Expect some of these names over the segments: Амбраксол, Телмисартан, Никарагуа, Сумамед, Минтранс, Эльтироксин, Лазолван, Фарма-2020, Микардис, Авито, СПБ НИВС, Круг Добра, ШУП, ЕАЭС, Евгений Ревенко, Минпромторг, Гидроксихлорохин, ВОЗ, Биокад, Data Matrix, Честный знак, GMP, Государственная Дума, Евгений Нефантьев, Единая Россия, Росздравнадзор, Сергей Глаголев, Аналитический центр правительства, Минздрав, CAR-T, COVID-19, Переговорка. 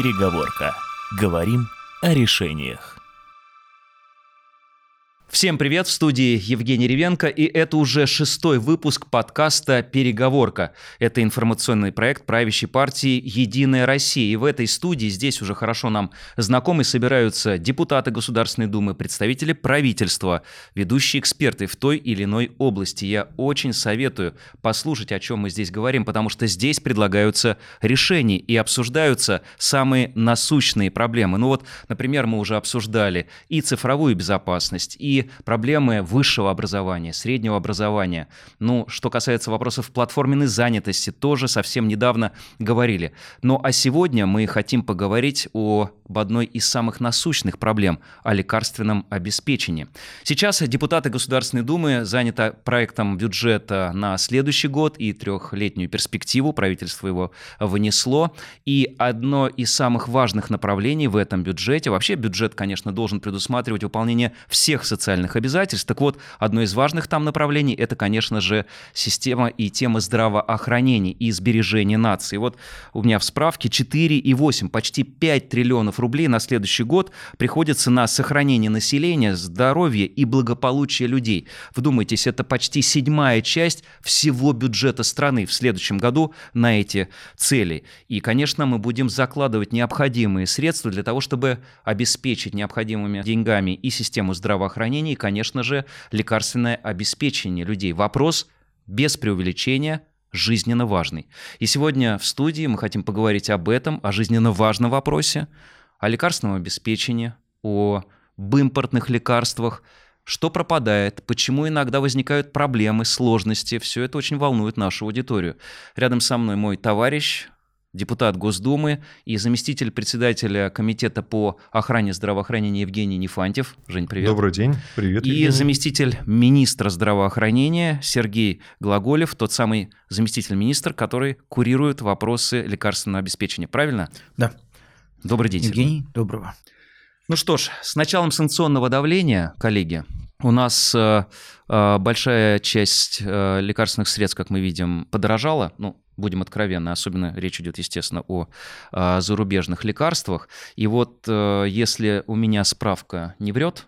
Переговорка. Говорим о решениях. Всем привет, в студии Евгений Ревенко, и это уже 6-й выпуск подкаста «Переговорка». Это информационный проект правящей партии «Единая Россия». И в этой студии, здесь уже хорошо нам знакомы, собираются депутаты Государственной Думы, представители правительства, ведущие эксперты в той или иной области. Я очень советую послушать, о чем мы здесь говорим, потому что здесь предлагаются решения и обсуждаются самые насущные проблемы. Ну вот, например, мы уже обсуждали и цифровую безопасность, и проблемы высшего образования, среднего образования. Ну, что касается вопросов платформенной занятости, тоже совсем недавно говорили. Ну, а сегодня мы хотим поговорить об одной из самых насущных проблем – о лекарственном обеспечении. Сейчас депутаты Государственной Думы заняты проектом бюджета на следующий год и трехлетнюю перспективу. Правительство его внесло. И одно из самых важных направлений в этом бюджете – вообще бюджет, конечно, должен предусматривать выполнение всех социальных обязательств. Так вот, одно из важных там направлений – это, конечно же, система и тема здравоохранения и сбережения нации. Вот у меня в справке 4,8, почти 5 триллионов рублей на следующий год приходится на сохранение населения, здоровья и благополучия людей. Вдумайтесь, это почти 7-я часть всего бюджета страны в следующем году на эти цели. И, конечно, мы будем закладывать необходимые средства для того, чтобы обеспечить необходимыми деньгами и систему здравоохранения, и, конечно же, лекарственное обеспечение людей. Вопрос без преувеличения жизненно важный. И сегодня в студии мы хотим поговорить об этом, о жизненно важном вопросе, о лекарственном обеспечении, об импортных лекарствах, что пропадает, почему иногда возникают проблемы, сложности. Все это очень волнует нашу аудиторию. Рядом со мной мой товарищ, депутат Госдумы и заместитель председателя Комитета по охране здравоохранения Евгений Нефантьев. Жень, привет. Добрый день. Привет, Евгений. И заместитель министра здравоохранения Сергей Глаголев, тот самый заместитель министра, который курирует вопросы лекарственного обеспечения. Правильно? Да. Добрый день, Евгений. Сергей. Доброго. Ну что ж, с началом санкционного давления, коллеги, у нас большая часть лекарственных средств, как мы видим, подорожала, ну, будем откровенны, особенно речь идет, естественно, о зарубежных лекарствах. И вот если у меня справка не врет,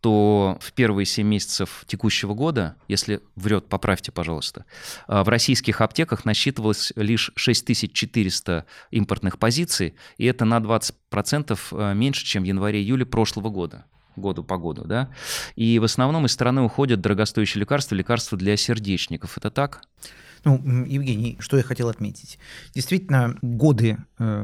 то в первые 7 месяцев текущего года, если врет, поправьте, пожалуйста, в российских аптеках насчитывалось лишь 6400 импортных позиций, и это на 20% меньше, чем в январе-июле прошлого года. Году по году, да? И в основном из страны уходят дорогостоящие лекарства для сердечников. Это так? Ну, Евгений, что я хотел отметить. Действительно, годы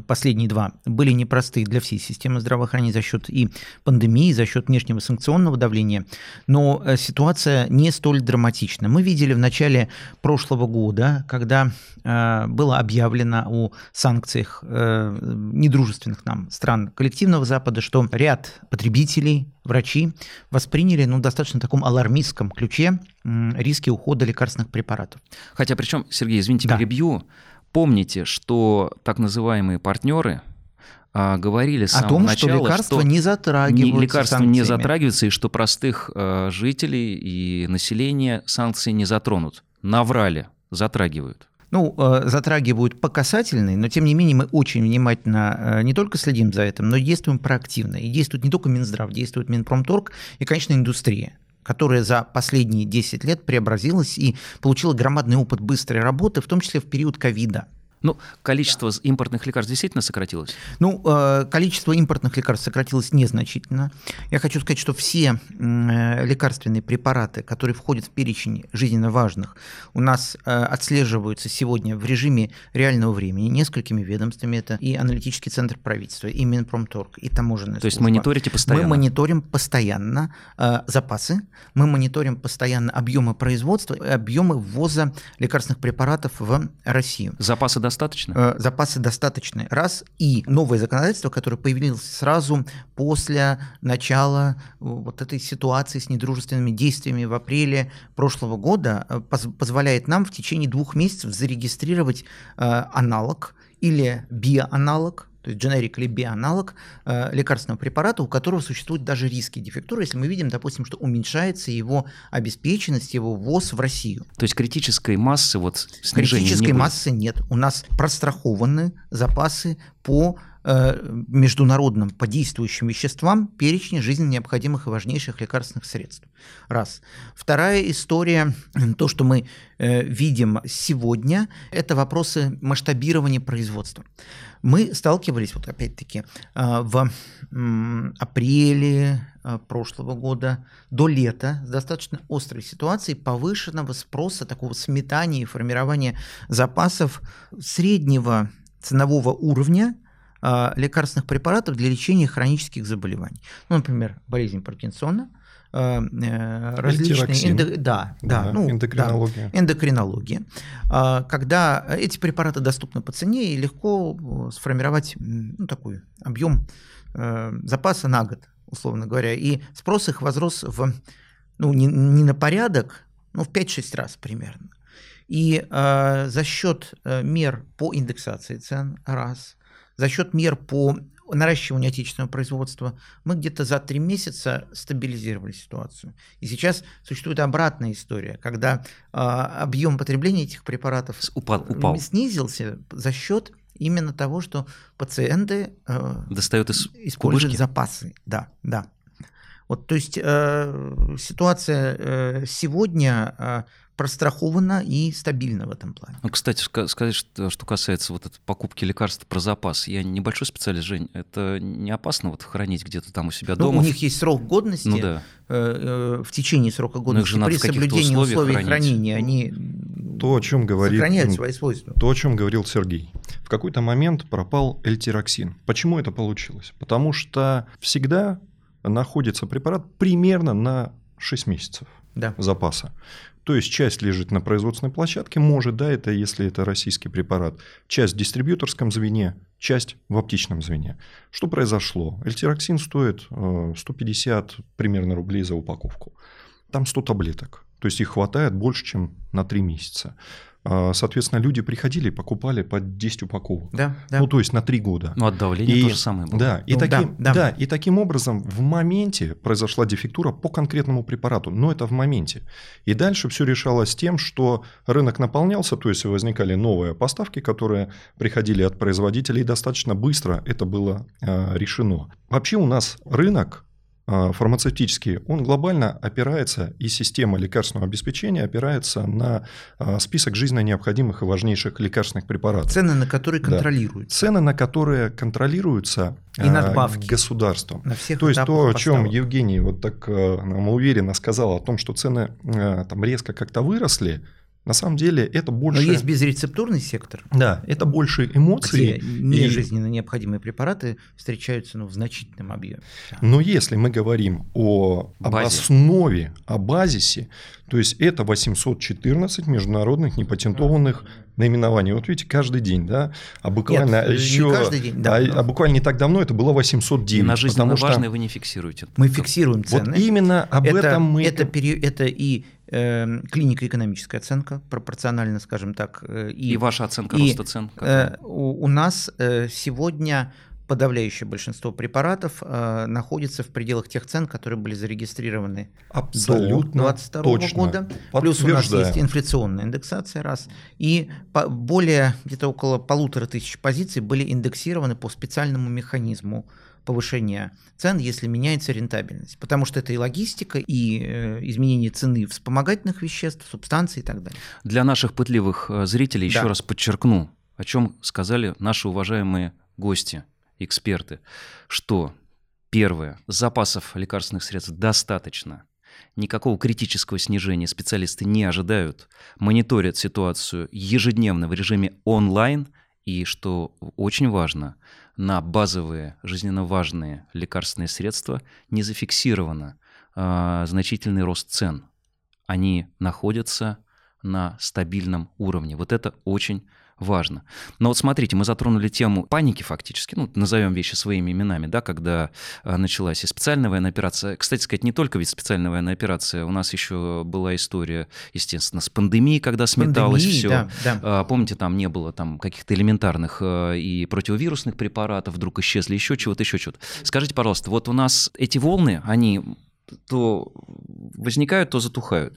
последние 2 были непростые для всей системы здравоохранения за счет и пандемии, за счет внешнего санкционного давления, но ситуация не столь драматична. Мы видели в начале прошлого года, когда было объявлено о санкциях недружественных нам стран коллективного Запада, что ряд потребителей, врачи восприняли, ну, достаточно таком алармистском ключе риски ухода лекарственных препаратов. Хотя, причем, Сергей, извините, перебью, помните, что так называемые партнеры говорили с самого начала, что лекарства не затрагиваются, и что простых жителей и населения санкции не затронут. Наврали, затрагивают. Ну, затрагивают по касательной, но тем не менее мы очень внимательно не только следим за этим, но и действуем проактивно. И действует не только Минздрав, действует Минпромторг и, конечно, индустрия, которая за последние 10 лет преобразилась и получила громадный опыт быстрой работы, в том числе в период ковида. Ну, количество импортных лекарств действительно сократилось? Ну, количество импортных лекарств сократилось незначительно. Я хочу сказать, что все лекарственные препараты, которые входят в перечень жизненно важных, у нас отслеживаются сегодня в режиме реального времени несколькими ведомствами. Это и Аналитический центр правительства, и Минпромторг, и таможенная служба. То есть мониторите постоянно? Мы мониторим постоянно запасы, мы мониторим постоянно объемы производства, объемы ввоза лекарственных препаратов в Россию. Запасы достаточно? Достаточно? Запасы достаточны. Раз. И новое законодательство, которое появилось сразу после начала вот этой ситуации с недружественными действиями в апреле прошлого года, позволяет нам в течение 2 месяцев зарегистрировать аналог или биоаналог, то есть дженерик или биоаналог лекарственного препарата, у которого существуют даже риски дефектуры, если мы видим, допустим, что уменьшается его обеспеченность, его ввоз в Россию. То есть критической массы вот снижения не будет? Критической массы нет. У нас прострахованы запасы по международным, по действующим веществам перечни жизненно необходимых и важнейших лекарственных средств. Раз. Вторая история, то, что мы видим сегодня, это вопросы масштабирования производства. Мы сталкивались, вот опять-таки, в апреле прошлого года до лета с достаточно острой ситуацией повышенного спроса, такого сметания и формирования запасов среднего ценового уровня лекарственных препаратов для лечения хронических заболеваний. Ну, например, болезнь Паркинсона, различные эндокринология. Когда эти препараты доступны по цене и легко сформировать такой объем запаса на год, условно говоря, и спрос их возрос в, не на порядок, но в 5-6 раз примерно. И за счет мер по индексации цен, раз, за счет мер по наращиванию отечественного производства мы где-то за 3 месяца стабилизировали ситуацию. И сейчас существует обратная история, когда объем потребления этих препаратов снизился за счет именно того, что пациенты достают используют запасы. Да. Вот, то есть ситуация сегодня прострахована и стабильна в этом плане. Ну, кстати, сказать, что касается вот этой покупки лекарств про запас. Я небольшой специалист, Жень, это не опасно вот хранить где-то там у себя дома? У них есть срок годности, в течение срока годности при соблюдении условий хранения они сохраняют свои свойства. То, о чем говорил Сергей. В какой-то момент пропал эльтироксин. Почему это получилось? Потому что всегда находится препарат примерно на 6 месяцев запаса. То есть часть лежит на производственной площадке, может, это если это российский препарат, часть в дистрибьюторском звене, часть в аптечном звене. Что произошло? Эльтироксин стоит 150 примерно рублей за упаковку. Там 100 таблеток, то есть их хватает больше, чем на 3 месяца. Соответственно, люди приходили и покупали по 10 упаковок. То есть на 3 года. От давления то же самое было. И таким образом в моменте произошла дефектура по конкретному препарату, но это в моменте. И дальше все решалось тем, что рынок наполнялся, то есть возникали новые поставки, которые приходили от производителей, и достаточно быстро это было решено. Вообще у нас рынок фармацевтический, он глобально опирается, и система лекарственного обеспечения опирается на список жизненно необходимых и важнейших лекарственных препаратов. Цены, на которые контролируются. Цены, на которые контролируются и надбавки государством. На всех этапах поставок. То есть то, о чем Евгений вот так уверенно сказал, о том, что цены там резко как-то выросли. На самом деле это больше... Но есть безрецептурный сектор. Да, это больше эмоций. Где нежизненно необходимые препараты встречаются в значительном объеме. Но если мы говорим об основе, о базисе, то есть это 814 международных непатентованных наименований. Вот видите, каждый день, буквально не так давно это было 809. И на жизненно важное вы не фиксируете. Мы фиксируем цены. Вот именно об этом мы... Это и клиника экономическая оценка, пропорционально, скажем так. И ваша оценка роста цен? У нас сегодня подавляющее большинство препаратов находится в пределах тех цен, которые были зарегистрированы абсолютно до 2022 года. Плюс у нас есть инфляционная индексация, раз. И более где-то около 1500 позиций были индексированы по специальному механизму повышения цен, если меняется рентабельность. Потому что это и логистика, и изменение цены вспомогательных веществ, субстанций и так далее. Для наших пытливых зрителей еще раз подчеркну, о чем сказали наши уважаемые гости, эксперты, что первое, запасов лекарственных средств достаточно. Никакого критического снижения специалисты не ожидают, мониторят ситуацию ежедневно в режиме онлайн. И, что очень важно, на базовые, жизненно важные лекарственные средства не зафиксировано значительный рост цен. Они находятся на стабильном уровне. Вот это очень важно. Но вот смотрите, мы затронули тему паники фактически, назовем вещи своими именами, когда началась и специальная военная операция. Кстати сказать, не только ведь специальная военная операция, у нас еще была история, естественно, с пандемией, когда сметалось все. Помните, там не было каких-то элементарных и противовирусных препаратов, вдруг исчезли еще чего-то. Скажите, пожалуйста, вот у нас эти волны, они то возникают, то затухают.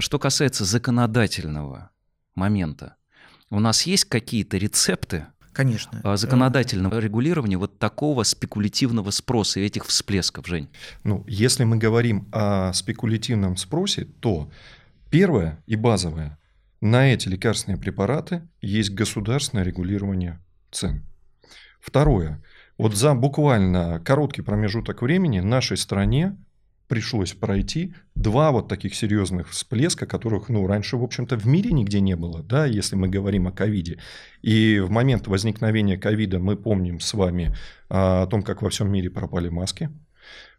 Что касается законодательного момента, у нас есть какие-то рецепты, Конечно. законодательного регулирования вот такого спекулятивного спроса и этих всплесков, Жень? Ну, если мы говорим о спекулятивном спросе, то первое и базовое, на эти лекарственные препараты есть государственное регулирование цен. Второе, вот за буквально короткий промежуток времени нашей стране пришлось пройти два вот таких серьезных всплеска, которых, ну, раньше, в общем-то, в мире нигде не было, да, если мы говорим о ковиде. И в момент возникновения ковида мы помним с вами о том, как во всем мире пропали маски.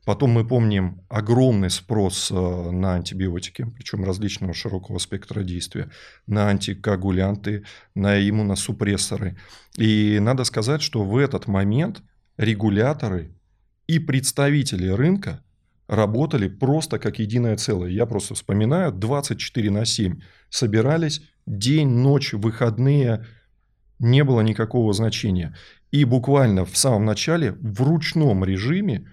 Потом мы помним огромный спрос на антибиотики, причем различного широкого спектра действия, на антикоагулянты, на иммуносупрессоры. И надо сказать, что в этот момент регуляторы и представители рынка работали просто как единое целое. Я просто вспоминаю, 24/7 собирались, день, ночь, выходные, не было никакого значения. И буквально в самом начале в ручном режиме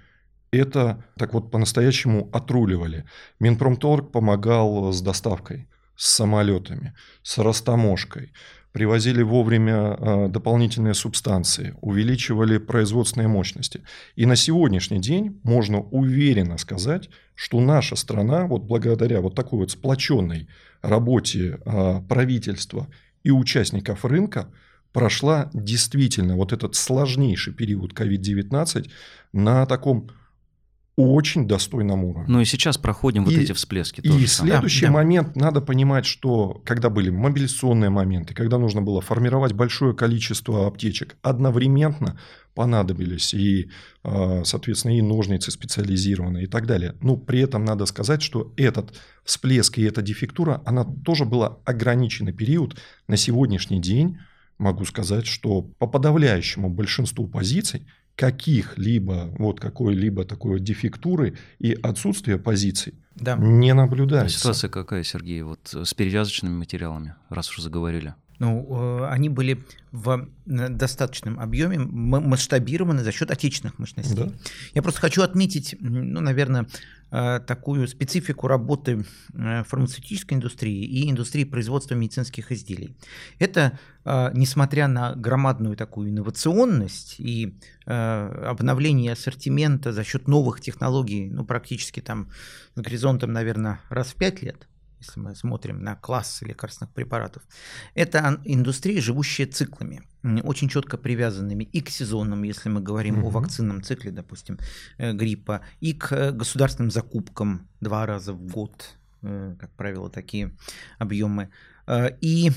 это так вот по-настоящему отруливали. Минпромторг помогал с доставкой, с самолетами, с растаможкой. Привозили вовремя дополнительные субстанции, увеличивали производственные мощности. И на сегодняшний день можно уверенно сказать, что наша страна, вот благодаря вот такой вот сплоченной работе правительства и участников рынка, прошла действительно вот этот сложнейший период COVID-19 на таком очень достойном уровне. Ну и сейчас проходим вот эти всплески. И следующий момент, надо понимать, что когда были мобилизационные моменты, когда нужно было формировать большое количество аптечек, одновременно понадобились и, соответственно, и ножницы специализированные и так далее. Но при этом надо сказать, что этот всплеск и эта дефектура, она тоже была ограниченный период. На сегодняшний день могу сказать, что по подавляющему большинству позиций каких-либо, вот какой-либо такой вот дефектуры и отсутствия позиций не наблюдается. А ситуация какая, Сергей, вот с перевязочными материалами, раз уже заговорили? Ну, они были в достаточном объеме масштабированы за счет отечественных мощностей. Да. Я просто хочу отметить, ну, наверное, такую специфику работы фармацевтической индустрии и индустрии производства медицинских изделий. Это, несмотря на громадную такую инновационность и обновление ассортимента за счет новых технологий, ну, практически там с горизонтом, наверное, раз в 5 лет, если мы смотрим на классы лекарственных препаратов, это индустрия, живущая циклами, очень четко привязанными и к сезонам, если мы говорим о вакцинном цикле, допустим, гриппа, и к государственным закупкам 2 раза в год, как правило, такие объемы. И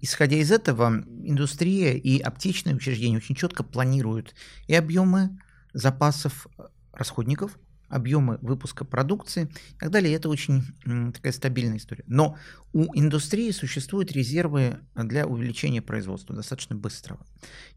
исходя из этого, индустрия и аптечные учреждения очень четко планируют и объемы запасов расходников, объемы выпуска продукции и так далее. Это очень такая стабильная история. Но у индустрии существуют резервы для увеличения производства достаточно быстрого.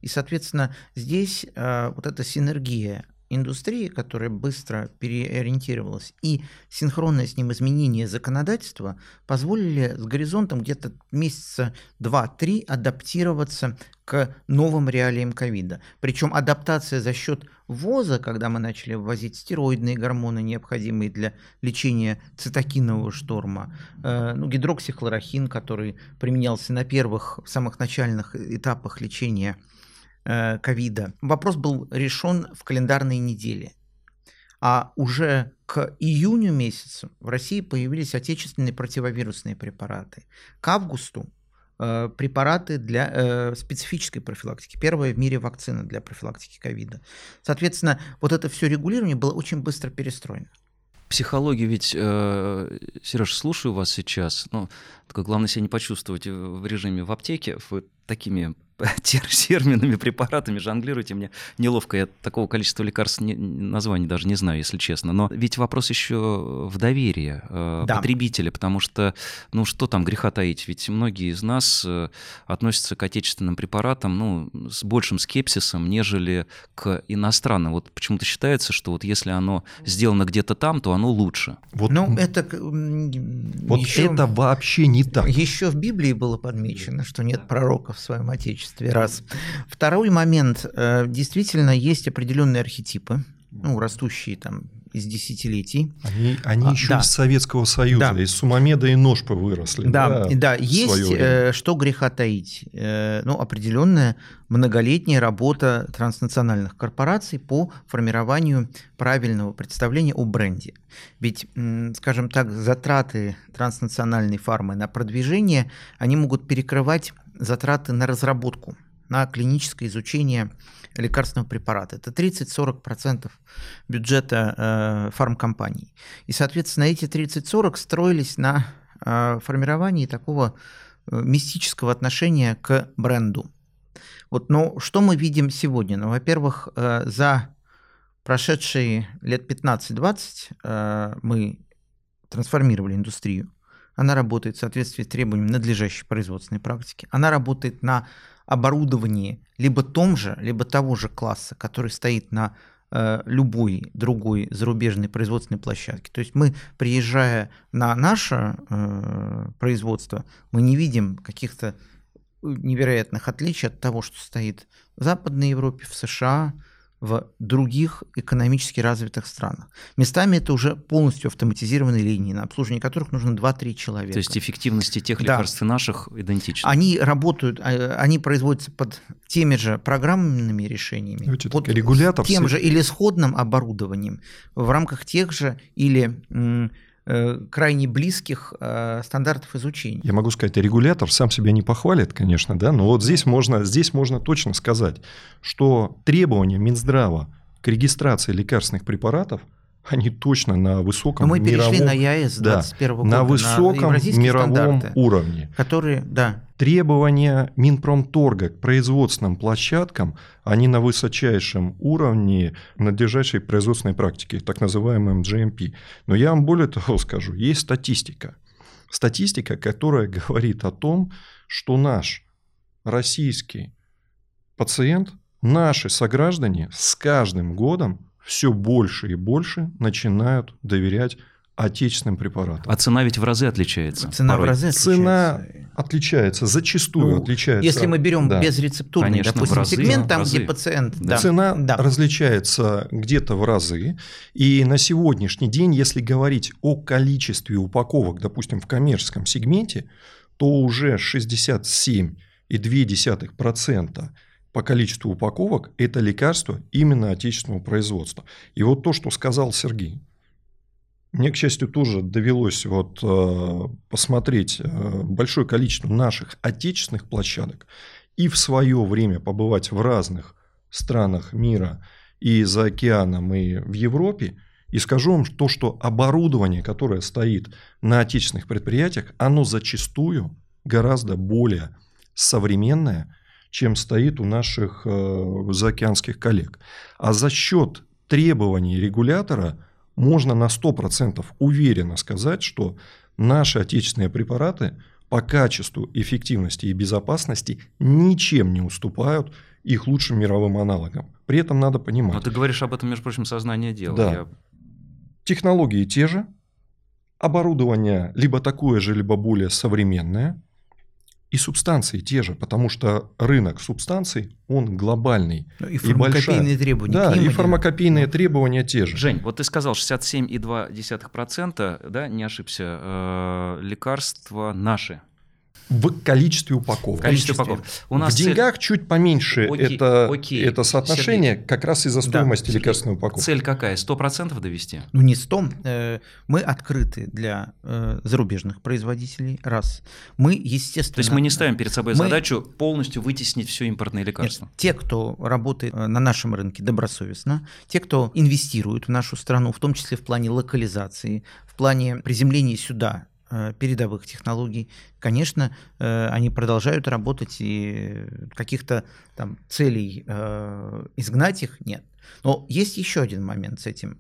И, соответственно, здесь вот эта синергия индустрии, которая быстро переориентировалась, и синхронное с ним изменение законодательства позволили с горизонтом где-то месяца 2-3 адаптироваться к новым реалиям ковида. Причем адаптация за счет ВОЗа, когда мы начали ввозить стероидные гормоны, необходимые для лечения цитокинового шторма, ну, гидроксихлорохин, который применялся на первых, самых начальных этапах лечения ковида. Вопрос был решен в календарной неделе. А уже к июню месяцу в России появились отечественные противовирусные препараты. К августу препараты для специфической профилактики. Первая в мире вакцина для профилактики ковида. Соответственно, вот это все регулирование было очень быстро перестроено. Психология ведь, Сереж, слушаю вас сейчас, но только главное себя не почувствовать в режиме в аптеке, вы такими терминами, препаратами жонглируете, мне неловко, я такого количества лекарств названий даже не знаю, если честно, но ведь вопрос еще в доверии потребителя, потому что, ну что там греха таить, ведь многие из нас относятся к отечественным препаратам, ну, с большим скепсисом, нежели к иностранным. Вот почему-то считается, что вот если оно сделано где-то там, то оно лучше. Вот, ну, это вот еще, это вообще не так. Еще в Библии было подмечено, что нет пророка в своем отечестве. Раз. Второй момент. Действительно, есть определенные архетипы, ну, растущие там из десятилетий. Они еще из Советского Союза, из Сумамеда и Ножпы выросли. Да, есть, что греха таить, ну, определенная многолетняя работа транснациональных корпораций по формированию правильного представления о бренде. Ведь, скажем так, затраты транснациональной фармы на продвижение, они могут перекрывать затраты на разработку, на клиническое изучение лекарственного препарата. Это 30-40% бюджета фармкомпаний. И, соответственно, эти 30-40 строились на формировании такого мистического отношения к бренду. Вот, но что мы видим сегодня? Ну, во-первых, за прошедшие лет 15-20 мы трансформировали индустрию. Она работает в соответствии с требованиями надлежащей производственной практики. Она работает на оборудовании либо том же, либо того же класса, который стоит на любой другой зарубежной производственной площадке. То есть мы, приезжая на наше производство, мы не видим каких-то невероятных отличий от того, что стоит в Западной Европе, в США, в других экономически развитых странах. Местами это уже полностью автоматизированные линии, на обслуживание которых нужно 2-3 человека. То есть эффективности тех лекарств и наших идентичны. Они работают, они производятся под теми же программными решениями, под тем же или сходным оборудованием, в рамках тех же или крайне близких стандартов изучения. Я могу сказать, регулятор сам себя не похвалит, конечно, да, но вот здесь можно точно сказать, что требования Минздрава к регистрации лекарственных препаратов, они точно на высоком мировом... Мы перешли на ЕАЭС 21 года, на высоком мировом уровне. Которые, требования Минпромторга к производственным площадкам, они на высочайшем уровне надлежащей производственной практики, так называемом GMP. Но я вам более того скажу, есть статистика. Статистика, которая говорит о том, что наш российский пациент, наши сограждане с каждым годом все больше и больше начинают доверять отечественным препаратам. А цена ведь в разы отличается. Цена отличается, зачастую отличается. Если мы берем безрецептурный, конечно, допустим, сегмент, там, где пациент... Цена различается где-то в разы. И на сегодняшний день, если говорить о количестве упаковок, допустим, в коммерческом сегменте, то уже 67,2% по количеству упаковок – это лекарства именно отечественного производства. И вот то, что сказал Сергей. Мне, к счастью, тоже довелось посмотреть большое количество наших отечественных площадок и в свое время побывать в разных странах мира и за океаном, и в Европе. И скажу вам то, что оборудование, которое стоит на отечественных предприятиях, оно зачастую гораздо более современное, чем стоит у наших заокеанских коллег. А за счет требований регулятора можно на 100% уверенно сказать, что наши отечественные препараты по качеству, эффективности и безопасности ничем не уступают их лучшим мировым аналогам. При этом надо понимать. Но ты говоришь об этом, между прочим, сознание дела. Да. Технологии те же, оборудование либо такое же, либо более современное, и субстанции те же, потому что рынок субстанций, он глобальный. И фармакопейные требования. Да, и фармакопейные требования те же. Жень, вот ты сказал, 67,2%, да, не ошибся, лекарства наши. В количестве упаковок. У нас в деньгах чуть поменьше это соотношение, Сергей, как раз из-за стоимости лекарственной упаковки. Цель какая? 100% довести? Ну, не 100. Мы открыты для зарубежных производителей. Раз. Мы, естественно... То есть мы не ставим перед собой задачу полностью вытеснить все импортные лекарства? Нет, те, кто работает на нашем рынке добросовестно, те, кто инвестирует в нашу страну, в том числе в плане локализации, в плане приземления сюда передовых технологий, конечно, они продолжают работать, и каких-то там целей изгнать их нет. Но есть еще один момент с этим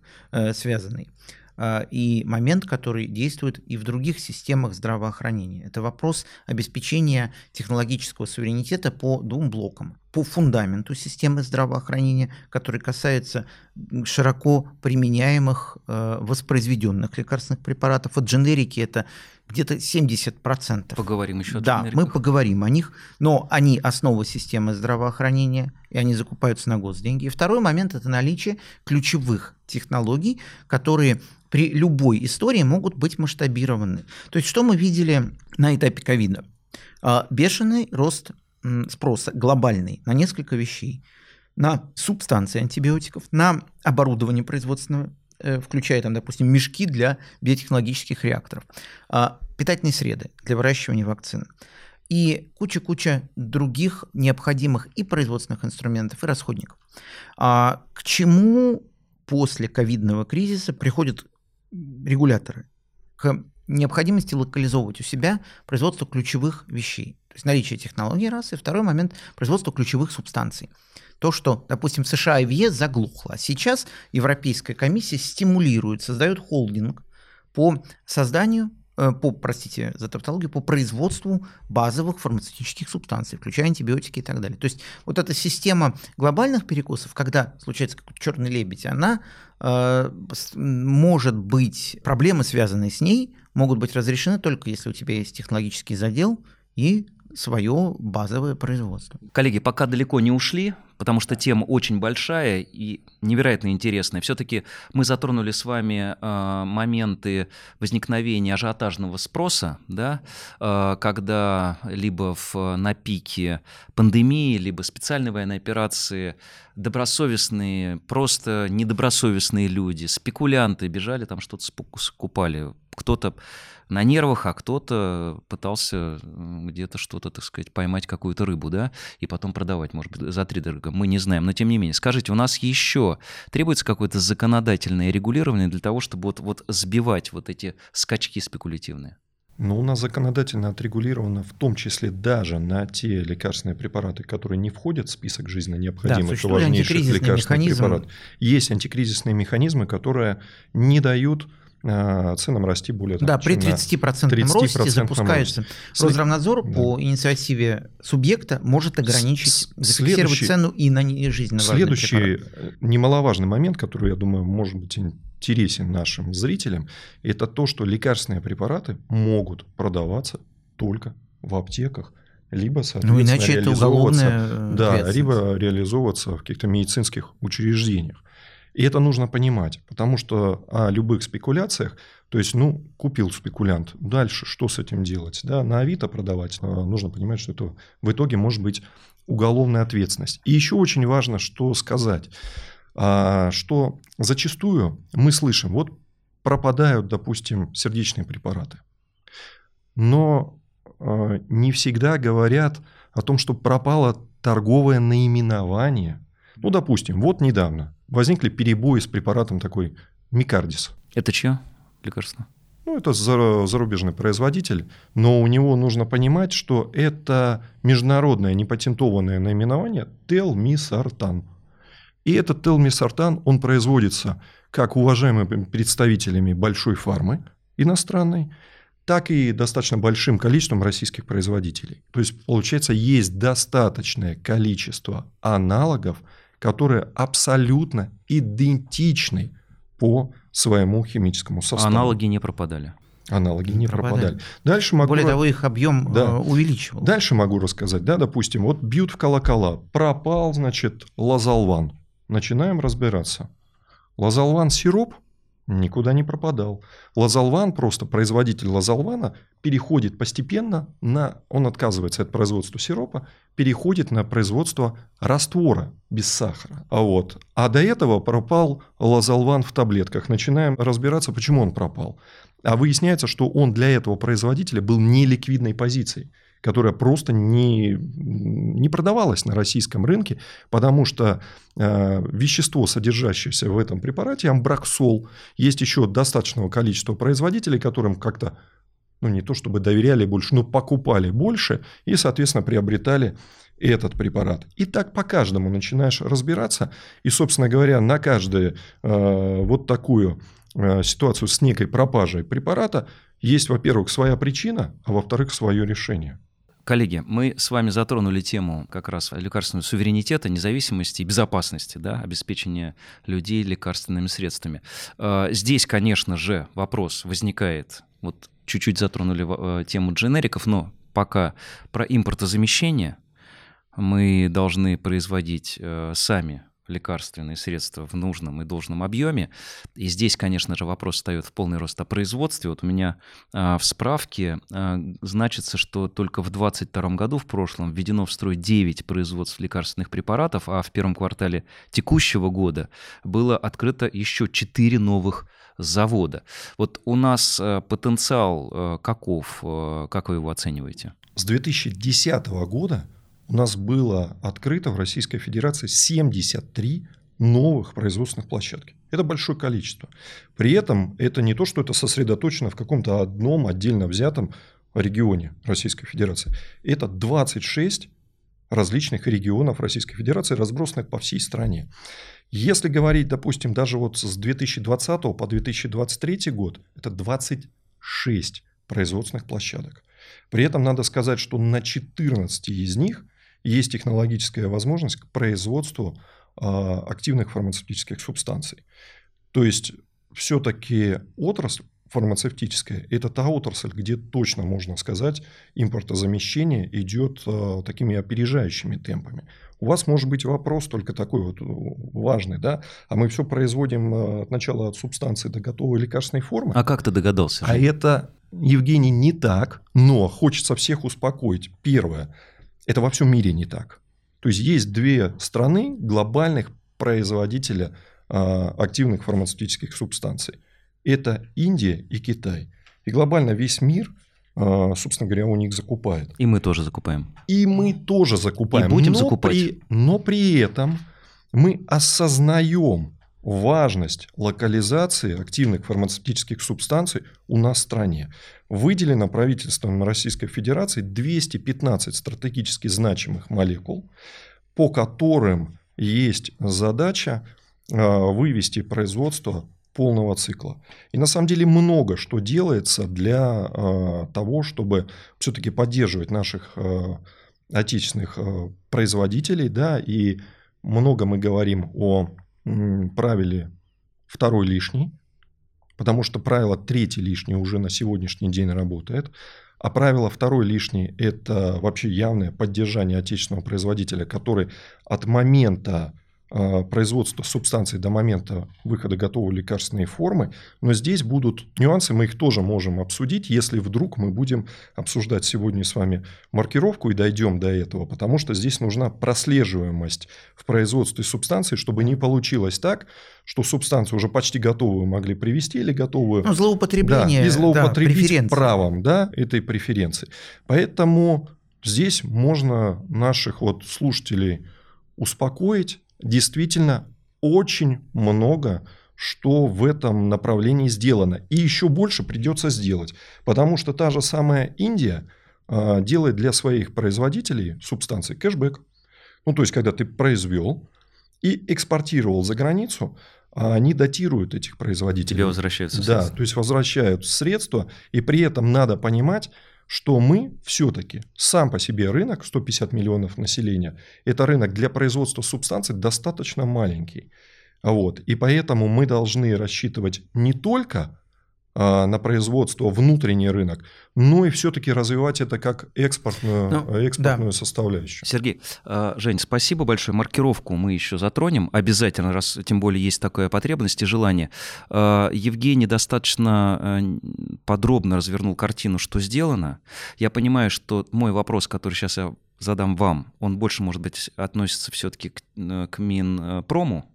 связанный, и момент, который действует и в других системах здравоохранения. Это вопрос обеспечения технологического суверенитета по двум блокам. По фундаменту системы здравоохранения, который касается широко применяемых воспроизведенных лекарственных препаратов. Вот дженерики – это где-то 70%. Поговорим еще о таких мерках. Мы поговорим о них, но они основа системы здравоохранения, и они закупаются на госденьги. И второй момент – это наличие ключевых технологий, которые при любой истории могут быть масштабированы. То есть что мы видели на этапе ковида? Бешеный рост спроса глобальный на несколько вещей. На субстанции антибиотиков, на оборудование производственное, включая, там, допустим, мешки для биотехнологических реакторов, питательные среды для выращивания вакцин и куча-куча других необходимых и производственных инструментов, и расходников. К чему после ковидного кризиса приходят регуляторы? К необходимости локализовывать у себя производство ключевых вещей. То есть наличие технологий, раз, и второй момент – производство ключевых субстанций. То, что, допустим, США и в ЕС заглохло. А сейчас Европейская комиссия стимулирует, создает холдинг по созданию, простите за тавтологию, по производству базовых фармацевтических субстанций, включая антибиотики и так далее. То есть вот эта система глобальных перекосов, когда случается какой-то черный лебедь, она, может быть, проблемы, связанные с ней, могут быть разрешены только если у тебя есть технологический задел и свое базовое производство. Коллеги, пока далеко не ушли, потому что тема очень большая и невероятно интересная. Все-таки мы затронули с вами моменты возникновения ажиотажного спроса, да, когда либо на пике пандемии, либо специальной военной операции добросовестные, просто недобросовестные люди, спекулянты бежали, там что-то скупали. Кто-то на нервах, а кто-то пытался где-то что-то, так сказать, поймать какую-то рыбу, да, и потом продавать, может быть, затридорога. Мы не знаем, но тем не менее. Скажите, у нас еще требуется какое-то законодательное регулирование для того, чтобы вот сбивать вот эти скачки спекулятивные? Ну, у нас законодательно отрегулировано, в том числе даже на те лекарственные препараты, которые не входят в список жизненно необходимых и важнейших лекарственных препаратов. Есть антикризисные механизмы, которые не дают ценам расти более того. Да, при 30% росте запускается. Росздравнадзор по инициативе субъекта может ограничить, зафиксировать цену и на жизненно важные препараты. Следующий немаловажный момент, который, я думаю, может быть интересен нашим зрителям, это то, что лекарственные препараты могут продаваться только в аптеках, либо, соответственно, иначе это уголовная ответственность, либо реализовываться в каких-то медицинских учреждениях. И это нужно понимать, потому что о любых спекуляциях, то есть, купил спекулянт, дальше что с этим делать? Да, на Авито продавать, нужно понимать, что это в итоге может быть уголовная ответственность. И еще очень важно, что сказать, что зачастую мы слышим, вот пропадают, допустим, сердечные препараты, но не всегда говорят о том, что пропало торговое наименование. Допустим, вот недавно возникли перебои с препаратом такой Микардис. Это чье лекарство? Это зарубежный производитель, но у него нужно понимать, что это международное непатентованное наименование телмисартан. И этот телмисартан, он производится как уважаемыми представителями большой фармы иностранной, так и достаточно большим количеством российских производителей. То есть, получается, есть достаточное количество аналогов, которые абсолютно идентичны по своему химическому составу. Аналоги не пропадали. Аналоги не пропадали. Дальше могу... Более того, их объем увеличивал. Дальше могу рассказать. Да, допустим, вот бьют в колокола. Пропал, Лазолван. Начинаем разбираться. Лазолван сироп никуда не пропадал. Лазолван, просто производитель Лазолвана переходит постепенно на... Он отказывается от производства сиропа, переходит на производство раствора без сахара. А до этого пропал Лазолван в таблетках. Начинаем разбираться, почему он пропал. А выясняется, что он для этого производителя был неликвидной позицией, которая просто не продавалась на российском рынке, потому что вещество, содержащееся в этом препарате, амбраксол, есть еще достаточного количества производителей, которым как-то, не то чтобы доверяли больше, но покупали больше и, соответственно, приобретали этот препарат. И так по каждому начинаешь разбираться, и, собственно говоря, на каждую такую ситуацию с некой пропажей препарата есть, во-первых, своя причина, а во-вторых, свое решение. Коллеги, мы с вами затронули тему как раз лекарственного суверенитета, независимости и безопасности, да, обеспечения людей лекарственными средствами. Здесь, конечно же, вопрос возникает, вот чуть-чуть затронули тему дженериков, но пока про импортозамещение. Мы должны производить сами лекарственные средства в нужном и должном объеме. И здесь, конечно же, вопрос встает в полный рост о производстве. Вот у меня в справке значится, что только в 2022 году, в прошлом, введено в строй 9 производств лекарственных препаратов, а в первом квартале текущего года было открыто еще 4 новых завода. Вот у нас потенциал каков? Как вы его оцениваете? С 2010 года у нас было открыто в Российской Федерации 73 новых производственных площадки. Это большое количество. При этом это не то, что это сосредоточено в каком-то одном отдельно взятом регионе Российской Федерации. Это 26 различных регионов Российской Федерации, разбросанных по всей стране. Если говорить, допустим, даже вот с 2020 по 2023 год, это 26 производственных площадок. При этом надо сказать, что на 14 из них есть технологическая возможность к производству активных фармацевтических субстанций. То есть, все-таки отрасль фармацевтическая – это та отрасль, где точно можно сказать, импортозамещение идет такими опережающими темпами. У вас может быть вопрос только такой вот важный, да? А мы все производим от начала от субстанции до готовой лекарственной формы. А как ты догадался? А это, Евгений, не так, но хочется всех успокоить. Первое – это во всем мире не так. То есть, есть две страны глобальных производителя активных фармацевтических субстанций. Это Индия и Китай. И глобально весь мир, собственно говоря, у них закупает. И мы тоже закупаем. И будем закупать. Но при этом мы осознаем важность локализации активных фармацевтических субстанций у нас в стране. Выделено правительством Российской Федерации 215 стратегически значимых молекул, по которым есть задача вывести производство полного цикла. И на самом деле много что делается для того, чтобы все-таки поддерживать наших отечественных производителей. Да, и много мы говорим о правиле второй лишний, потому что правило третий лишний уже на сегодняшний день работает. А правило второй лишний – это вообще явное поддержание отечественного производителя, который от момента производства субстанций до момента выхода готовой лекарственной формы. Но здесь будут нюансы, мы их тоже можем обсудить, если вдруг мы будем обсуждать сегодня с вами маркировку и дойдем до этого, потому что здесь нужна прослеживаемость в производстве субстанции, чтобы не получилось так, что субстанцию уже почти готовую могли привести или готовую... Ну, злоупотребление. Да, и злоупотребить правом, да, этой преференции. Поэтому здесь можно наших вот слушателей успокоить. Действительно, очень много, что в этом направлении сделано. И еще больше придется сделать. Потому что та же самая Индия делает для своих производителей субстанции кэшбэк. Ну, то есть, когда ты произвел и экспортировал за границу, они датируют этих производителей. Тебе возвращаются средства. Да, то есть, возвращают средства. И при этом надо понимать, что мы все-таки сам по себе рынок, 150 миллионов населения, это рынок для производства субстанций достаточно маленький. Вот. И поэтому мы должны рассчитывать не только на производство, внутренний рынок, но и все-таки развивать это как экспортную составляющую. Сергей, Жень, спасибо большое. Маркировку мы еще затронем обязательно, раз тем более есть такая потребность и желание. Евгений достаточно подробно развернул картину, что сделано. Я понимаю, что мой вопрос, который сейчас я задам вам, он больше, может быть, относится все-таки к Минпрому,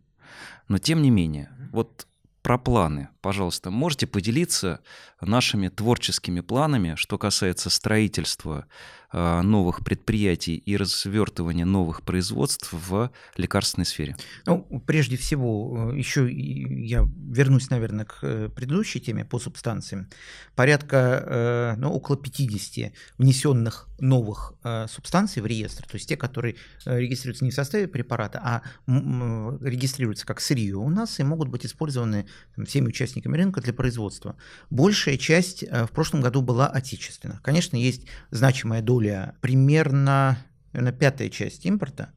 но тем не менее, вот про планы, пожалуйста, можете поделиться нашими творческими планами, что касается строительства новых предприятий и развертывания новых производств в лекарственной сфере? Ну, прежде всего, еще я вернусь, наверное, к предыдущей теме по субстанциям. Порядка, около 50 внесенных новых субстанций в реестр, то есть те, которые регистрируются не в составе препарата, а регистрируются как сырье у нас и могут быть использованы всеми участниками рынка для производства. Большая часть в прошлом году была отечественная. Конечно, есть значимая доля, примерно, наверное, пятая часть импорта,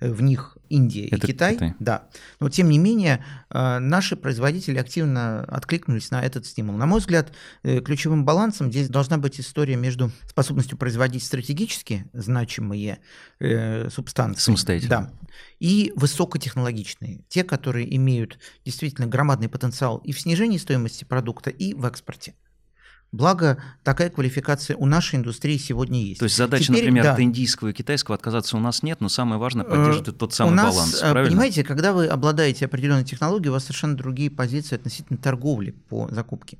в них Индия и Китай. Да. Но тем не менее наши производители активно откликнулись на этот стимул. На мой взгляд, ключевым балансом здесь должна быть история между способностью производить стратегически значимые субстанции самостоятельно. Да, и высокотехнологичные, те, которые имеют действительно громадный потенциал и в снижении стоимости продукта, и в экспорте. Благо, такая квалификация у нашей индустрии сегодня есть. То есть задача, теперь, например, да, от индийского и китайского отказаться у нас нет, но самое важное — поддерживать тот самый баланс. Правильно? Понимаете, когда вы обладаете определенной технологией, у вас совершенно другие позиции относительно торговли по закупке.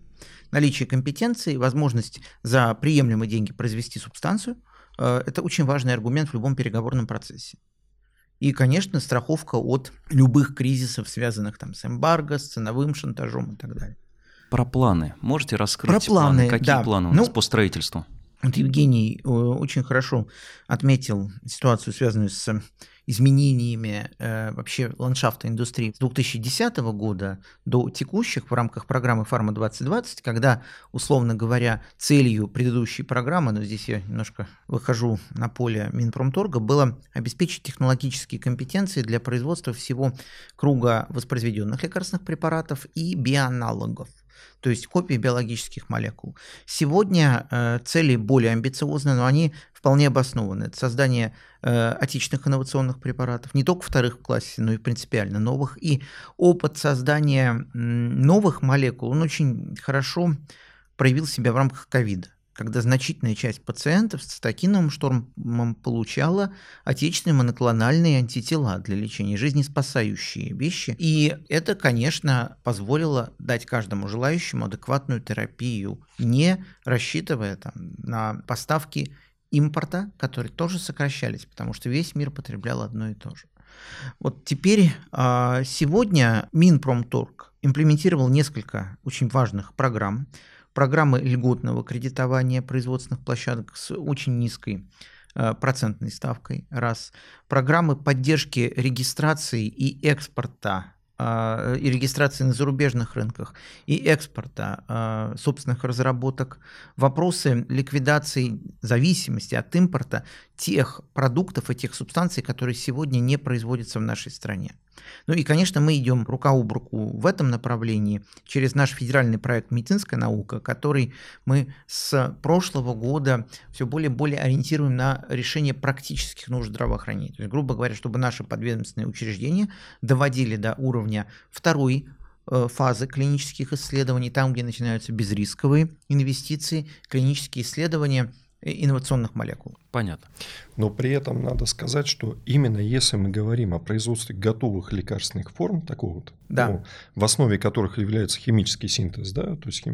Наличие компетенции, возможность за приемлемые деньги произвести субстанцию – это очень важный аргумент в любом переговорном процессе. И, конечно, страховка от любых кризисов, связанных там с эмбарго, с ценовым шантажом и так далее. Про планы. Можете раскрыть планы? Какие планы у нас по строительству? Вот Евгений очень хорошо отметил ситуацию, связанную с изменениями вообще ландшафта индустрии с 2010 года до текущих в рамках программы «Фарма-2020», когда, условно говоря, целью предыдущей программы, но здесь я немножко выхожу на поле Минпромторга, было обеспечить технологические компетенции для производства всего круга воспроизведенных лекарственных препаратов и биоаналогов, то есть копии биологических молекул. Сегодня цели более амбициозны, но они вполне обоснованы. Это создание отечественных инновационных препаратов, не только вторых в классе, но и принципиально новых. И опыт создания новых молекул, он очень хорошо проявил себя в рамках ковида, когда значительная часть пациентов с цитокиновым штормом получала отечественные моноклональные антитела для лечения, жизнеспасающие вещи. И это, конечно, позволило дать каждому желающему адекватную терапию, не рассчитывая там на поставки импорта, которые тоже сокращались, потому что весь мир потреблял одно и то же. Вот теперь сегодня Минпромторг имплементировал несколько очень важных программ. Программы льготного кредитования производственных площадок с очень низкой процентной ставкой, раз. Программы поддержки регистрации и экспорта, и регистрации на зарубежных рынках, и экспорта собственных разработок, вопросы ликвидации зависимости от импорта тех продуктов и тех субстанций, которые сегодня не производятся в нашей стране. Ну и, конечно, мы идем рука об руку в этом направлении через наш федеральный проект «Медицинская наука», который мы с прошлого года все более и более ориентируем на решение практических нужд здравоохранения. То есть, грубо говоря, чтобы наши подведомственные учреждения доводили до уровня второй фазы клинических исследований, там, где начинаются безрисковые инвестиции, клинические исследования инновационных молекул. Понятно. Но при этом надо сказать, что именно если мы говорим о производстве готовых лекарственных форм, такого, да, ну, в основе которых является химический синтез, да, то есть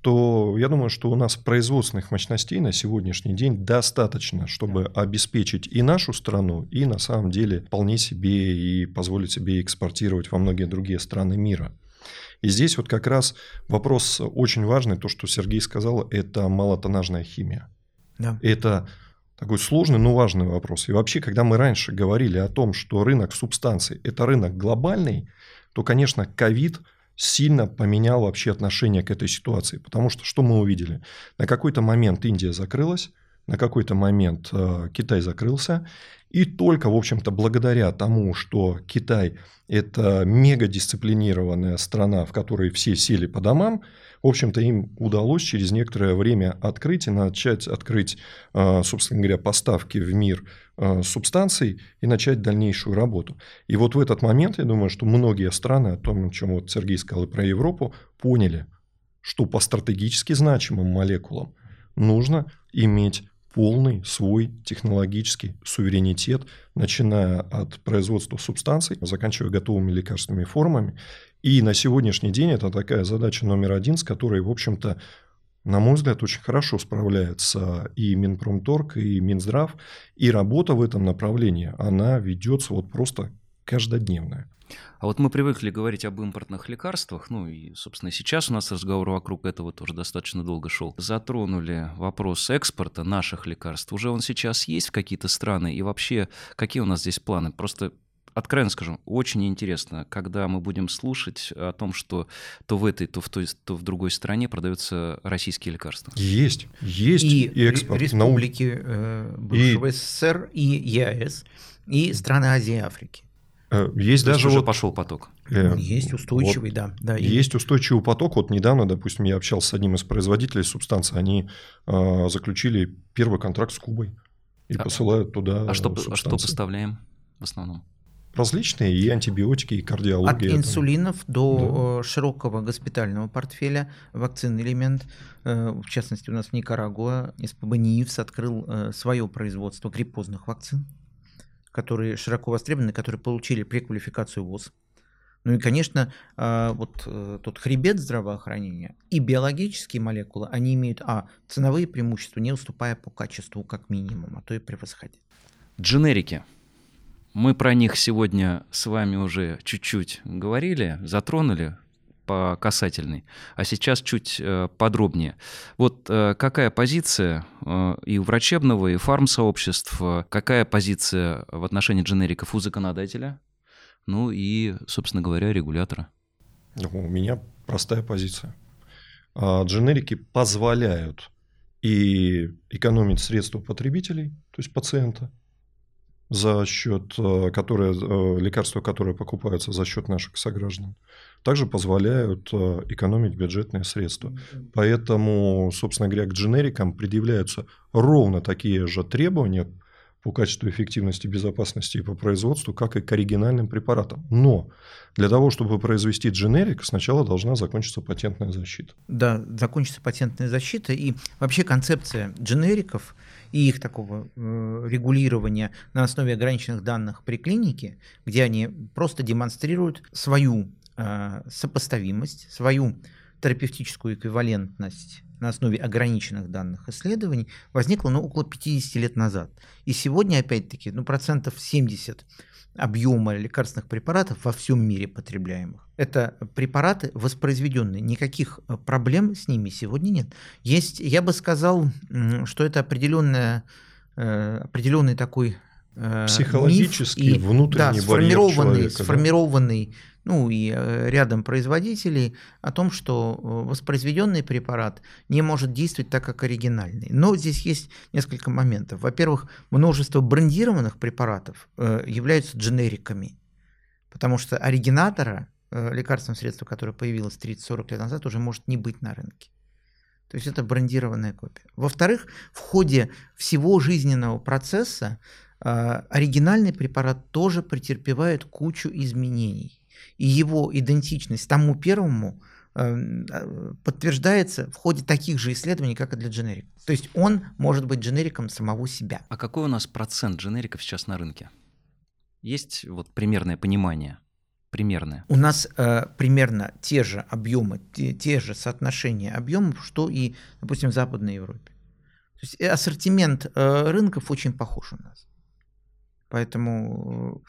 то я думаю, что у нас производственных мощностей на сегодняшний день достаточно, чтобы обеспечить и нашу страну, и на самом деле вполне себе и позволить себе экспортировать во многие другие страны мира. И здесь вот как раз вопрос очень важный, то, что Сергей сказал, это малотоннажная химия. Да. Это такой сложный, но важный вопрос. И вообще, когда мы раньше говорили о том, что рынок субстанций – это рынок глобальный, то, конечно, ковид сильно поменял вообще отношение к этой ситуации. Потому что что мы увидели? На какой-то момент Индия закрылась, на какой-то момент Китай закрылся. И только, в общем-то, благодаря тому, что Китай – это мегадисциплинированная страна, в которой все сели по домам, в общем-то, им удалось через некоторое время открыть и начать открыть, собственно говоря, поставки в мир субстанций и начать дальнейшую работу. И вот в этот момент, я думаю, что многие страны, о том, о чем вот Сергей сказал и про Европу, поняли, что по стратегически значимым молекулам нужно иметь полный свой технологический суверенитет, начиная от производства субстанций, заканчивая готовыми лекарственными формами. И на сегодняшний день это такая задача номер один, с которой, в общем-то, на мой взгляд, очень хорошо справляется и Минпромторг, и Минздрав. И работа в этом направлении, она ведется вот просто каждодневная. А вот мы привыкли говорить об импортных лекарствах, ну и, собственно, сейчас у нас разговор вокруг этого тоже достаточно долго шел. Затронули вопрос экспорта наших лекарств. Уже он сейчас есть в какие-то страны? И вообще, какие у нас здесь планы? Просто откровенно скажу, очень интересно, когда мы будем слушать о том, что то в этой, то в той, то в другой стране продаются российские лекарства. Есть и экспорт. И республики бывшего СССР, и ЕАЭС, и страны Азии и Африки. Есть то даже вот пошел поток. Есть устойчивый, вот, да. Есть устойчивый поток. Вот недавно, допустим, я общался с одним из производителей субстанции. Они заключили первый контракт с Кубой и посылают туда. А что поставляем в основном? Различные и антибиотики, и кардиология. От инсулинов до широкого госпитального портфеля, вакцин элемент. В частности, у нас в Никарагуа СПБ НИВС открыл свое производство гриппозных вакцин, которые широко востребованы, которые получили преквалификацию ВОЗ. Ну и, конечно, вот тот хребет здравоохранения и биологические молекулы, они имеют ценовые преимущества, не уступая по качеству как минимум, а то и превосходить. Дженерики. Мы про них сегодня с вами уже чуть-чуть говорили, затронули по касательной, а сейчас чуть подробнее. Вот какая позиция и у врачебного, и фармсообщества, какая позиция в отношении дженериков у законодателя, ну и, собственно говоря, регулятора? У меня простая позиция. Дженерики позволяют и экономить средства потребителей, то есть пациента, за счет лекарства, которые покупаются за счет наших сограждан, также позволяют экономить бюджетные средства. Поэтому, собственно говоря, к дженерикам предъявляются ровно такие же требования по качеству, эффективности, безопасности и по производству, как и к оригинальным препаратам. Но для того, чтобы произвести дженерик, сначала должна закончиться патентная защита. Да, закончится патентная защита. И вообще концепция дженериков и их такого регулирования на основе ограниченных данных при клинике, где они просто демонстрируют свою сопоставимость, свою терапевтическую эквивалентность на основе ограниченных данных исследований, возникла около 50 лет назад. И сегодня, опять-таки, процентов 70 объема лекарственных препаратов во всем мире потребляемых. Это препараты воспроизведенные, никаких проблем с ними сегодня нет. Есть, я бы сказал, что это определенный такой психологический миф, внутренний барьер человека. Сформированный и рядом производителей о том, что воспроизведенный препарат не может действовать так, как оригинальный. Но здесь есть несколько моментов. Во-первых, множество брендированных препаратов являются дженериками, потому что оригинатора лекарственного средства, которое появилось 30-40 лет назад, уже может не быть на рынке. То есть это брендированная копия. Во-вторых, в ходе всего жизненного процесса оригинальный препарат тоже претерпевает кучу изменений. И его идентичность тому первому подтверждается в ходе таких же исследований, как и для дженериков. То есть он может быть дженериком самого себя. А какой у нас процент дженериков сейчас на рынке? Есть примерное понимание? Примерное. У нас примерно те же объемы, те же соотношения объемов, что и, допустим, в Западной Европе. То есть ассортимент рынков очень похож у нас. Поэтому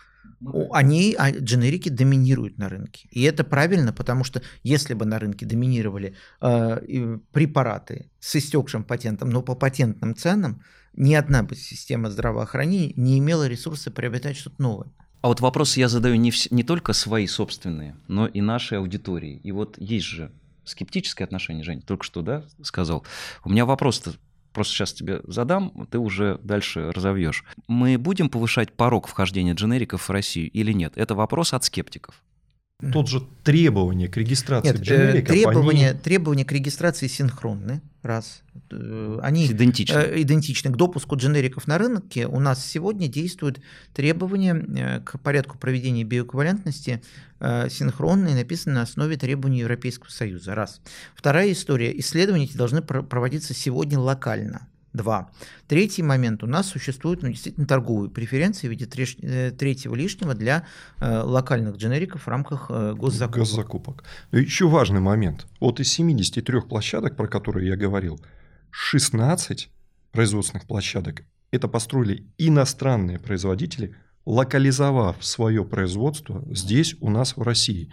дженерики доминируют на рынке. И это правильно, потому что если бы на рынке доминировали препараты с истекшим патентом, но по патентным ценам, ни одна бы система здравоохранения не имела ресурса приобретать что-то новое. А вопросы я задаю не только свои собственные, но и нашей аудитории. И есть же скептическое отношение, Жень, только что, сказал. У меня вопрос-то просто сейчас тебе задам, ты уже дальше разовьешь. Мы будем повышать порог вхождения дженериков в Россию или нет? Это вопрос от скептиков. Тот же требование к регистрации дженериков. Требования к регистрации синхронны. Раз. Они идентичны. К допуску дженериков на рынке у нас сегодня действуют требования к порядку проведения биоэквивалентности синхронные, написаны на основе требований Европейского Союза. Раз. Вторая история. Исследования должны проводиться сегодня локально. Два. Третий момент. У нас существуют действительно торговые преференции в виде третьего лишнего для локальных дженериков в рамках госзакупок. Еще важный момент. Из 73 площадок, про которые я говорил, 16 производственных площадок это построили иностранные производители, локализовав свое производство здесь у нас в России.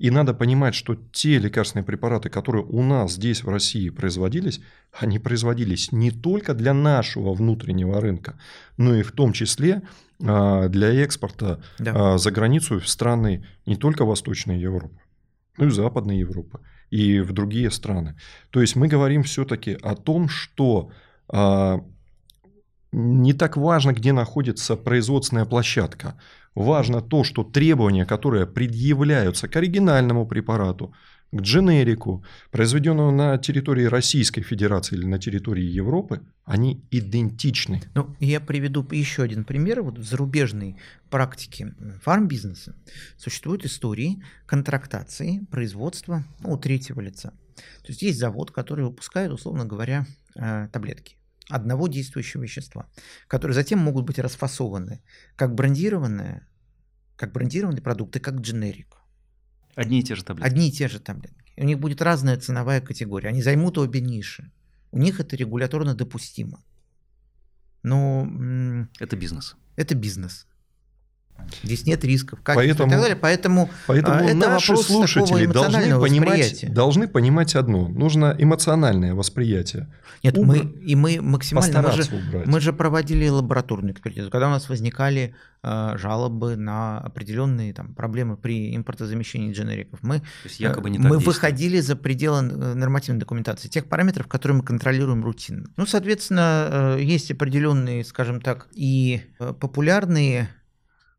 И надо понимать, что те лекарственные препараты, которые у нас здесь, в России, производились, они производились не только для нашего внутреннего рынка, но и в том числе для экспорта за границу в страны не только Восточной Европы, но и Западной Европы, и в другие страны. То есть мы говорим все-таки о том, что не так важно, где находится производственная площадка. Важно то, что требования, которые предъявляются к оригинальному препарату, к дженерику, произведенному на территории Российской Федерации или на территории Европы, они идентичны. Ну, я приведу еще один пример. Вот в зарубежной практике фармбизнеса существуют истории контрактации производства у третьего лица. То есть есть завод, который выпускает, условно говоря, таблетки одного действующего вещества, которые затем могут быть расфасованы как брендированные продукты, как дженерик. Одни и те же таблетки. Одни и те же таблетки. У них будет разная ценовая категория. Они займут обе ниши. У них это регуляторно допустимо. Но... это бизнес. Это бизнес. Здесь нет рисков, качества и так далее. Поэтому это наши слушатели должны понимать одно. Нужно эмоциональное восприятие. Нет, мы максимально... Мы же проводили лабораторную экспертизу, когда у нас возникали жалобы на определенные там проблемы при импортозамещении дженериков. Мы выходили за пределы нормативной документации, тех параметров, которые мы контролируем рутинно. Ну, соответственно, есть определенные, скажем так, и популярные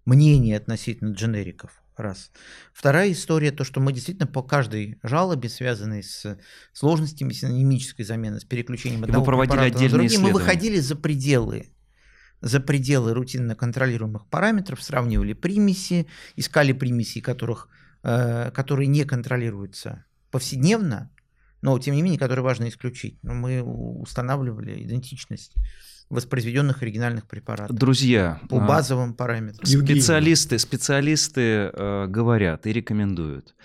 мнение относительно дженериков, раз. Вторая история, то, что мы действительно по каждой жалобе, связанной с сложностями синонимической замены, с переключением одного препарата на другие, мы выходили за пределы рутинно контролируемых параметров, сравнивали примеси, искали примеси, которые не контролируются повседневно, но, тем не менее, которые важно исключить. Но мы устанавливали идентичность воспроизведенных оригинальных препаратов. Друзья, по базовым параметрам. Специалисты говорят и рекомендуют.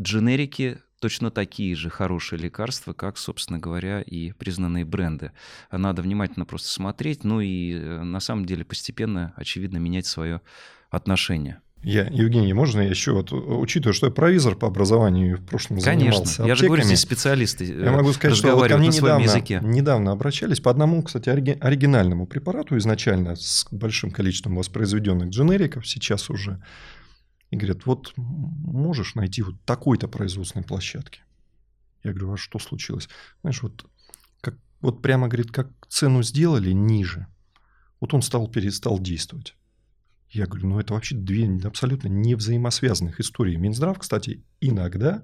Дженерики точно такие же хорошие лекарства, как, собственно говоря, и признанные бренды. Надо внимательно просто смотреть, ну и на самом деле постепенно, очевидно, менять свое отношение. Евгений, можно я еще, учитывая, что я провизор по образованию в прошлом занимался аптеками, я же говорю, здесь специалисты, я могу сказать, что вот ко мне недавно обращались по одному, кстати, оригинальному препарату изначально с большим количеством воспроизведенных дженериков сейчас уже, и говорят, вот можешь найти вот такой-то производственной площадке? Я говорю, а что случилось? Знаешь, вот прямо, говорит, как цену сделали ниже, вот он перестал действовать. Я говорю, это вообще две абсолютно невзаимосвязанных истории. Минздрав, кстати, иногда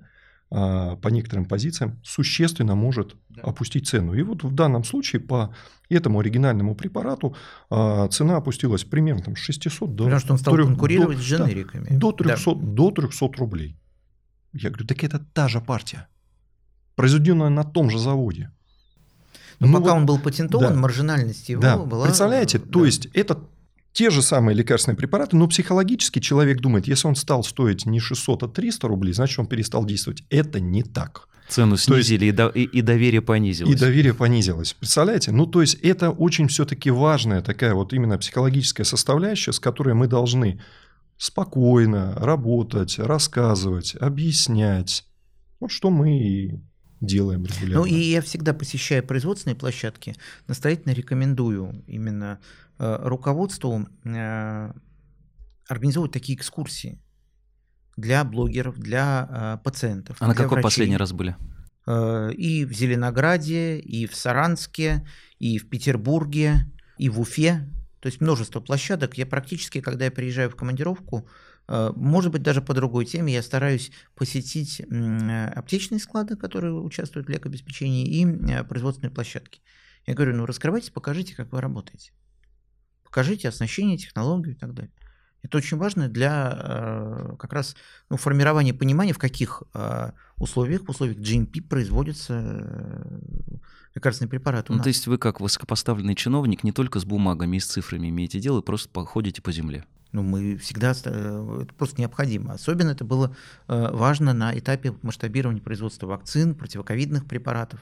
по некоторым позициям существенно может опустить цену. И вот в данном случае по этому оригинальному препарату цена опустилась примерно с 600 до... Потому что он стал конкурировать с дженериками. До 300 рублей. Я говорю, так это та же партия, произведенная на том же заводе. Но пока он был патентован, маржинальность его была... Представляете, то есть это... Те же самые лекарственные препараты, но психологически человек думает, если он стал стоить не 600, а 300 рублей, значит, он перестал действовать. Это не так. Цену снизили, то есть, и доверие понизилось. И доверие понизилось. Представляете? То есть это очень все-таки важная такая вот именно психологическая составляющая, с которой мы должны спокойно работать, рассказывать, объяснять. Вот что мы и делаем регулярно. Ну и я всегда, посещая производственные площадки, настоятельно рекомендую именно руководству организовывать такие экскурсии для блогеров, для пациентов. А на какой врачей. Последний раз были? И в Зеленограде, и в Саранске, и в Петербурге, и в Уфе. То есть множество площадок. Я практически, когда я приезжаю в командировку, может быть, даже по другой теме, я стараюсь посетить аптечные склады, которые участвуют в лекобеспечении, и производственные площадки. Я говорю, раскрывайтесь, покажите, как вы работаете. Покажите оснащение, технологию и так далее. Это очень важно для как раз формирования понимания, в каких условиях, в условиях GMP производятся лекарственные препараты. То есть вы как высокопоставленный чиновник не только с бумагами и с цифрами имеете дело, просто походите по земле. Мы всегда... Это просто необходимо. Особенно это было важно на этапе масштабирования производства вакцин, противоковидных препаратов.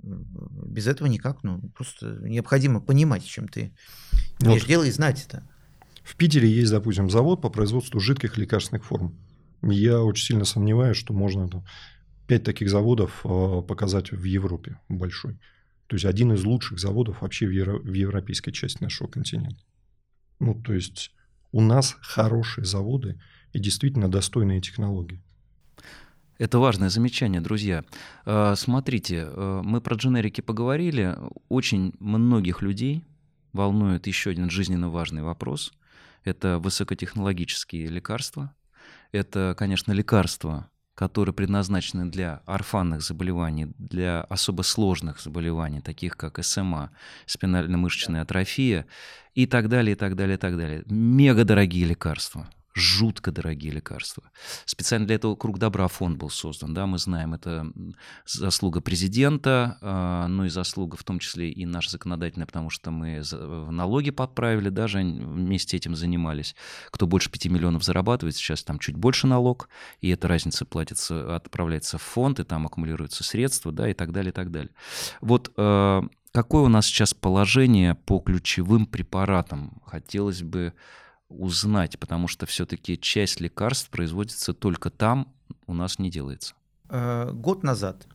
Без этого никак, просто необходимо понимать, чем ты имеешь дело, и знать это. В Питере есть, допустим, завод по производству жидких лекарственных форм. Я очень сильно сомневаюсь, что можно 5 таких заводов показать в Европе большой. То есть один из лучших заводов вообще в европейской части нашего континента. Ну, то есть у нас хорошие заводы и действительно достойные технологии. Это важное замечание, друзья. Смотрите, мы про дженерики поговорили. Очень многих людей волнует еще один жизненно важный вопрос. Это высокотехнологические лекарства. Это, конечно, лекарства, которые предназначены для орфанных заболеваний, для особо сложных заболеваний, таких как СМА, спинально-мышечная атрофия и так далее, и так далее, и так далее. Мегадорогие лекарства. Жутко дорогие лекарства. Специально для этого Круг Добра фонд был создан. Да, мы знаем, это заслуга президента, но и заслуга в том числе и наша законодательная, потому что мы налоги подправили, даже вместе этим занимались. Кто больше 5 миллионов зарабатывает, сейчас там чуть больше налог, и эта разница платится, отправляется в фонд, и там аккумулируются средства, да, и так далее, и так далее. Вот какое у нас сейчас положение по ключевым препаратам? Хотелось бы узнать, потому что все-таки часть лекарств производится только там, у нас не делается. Год назад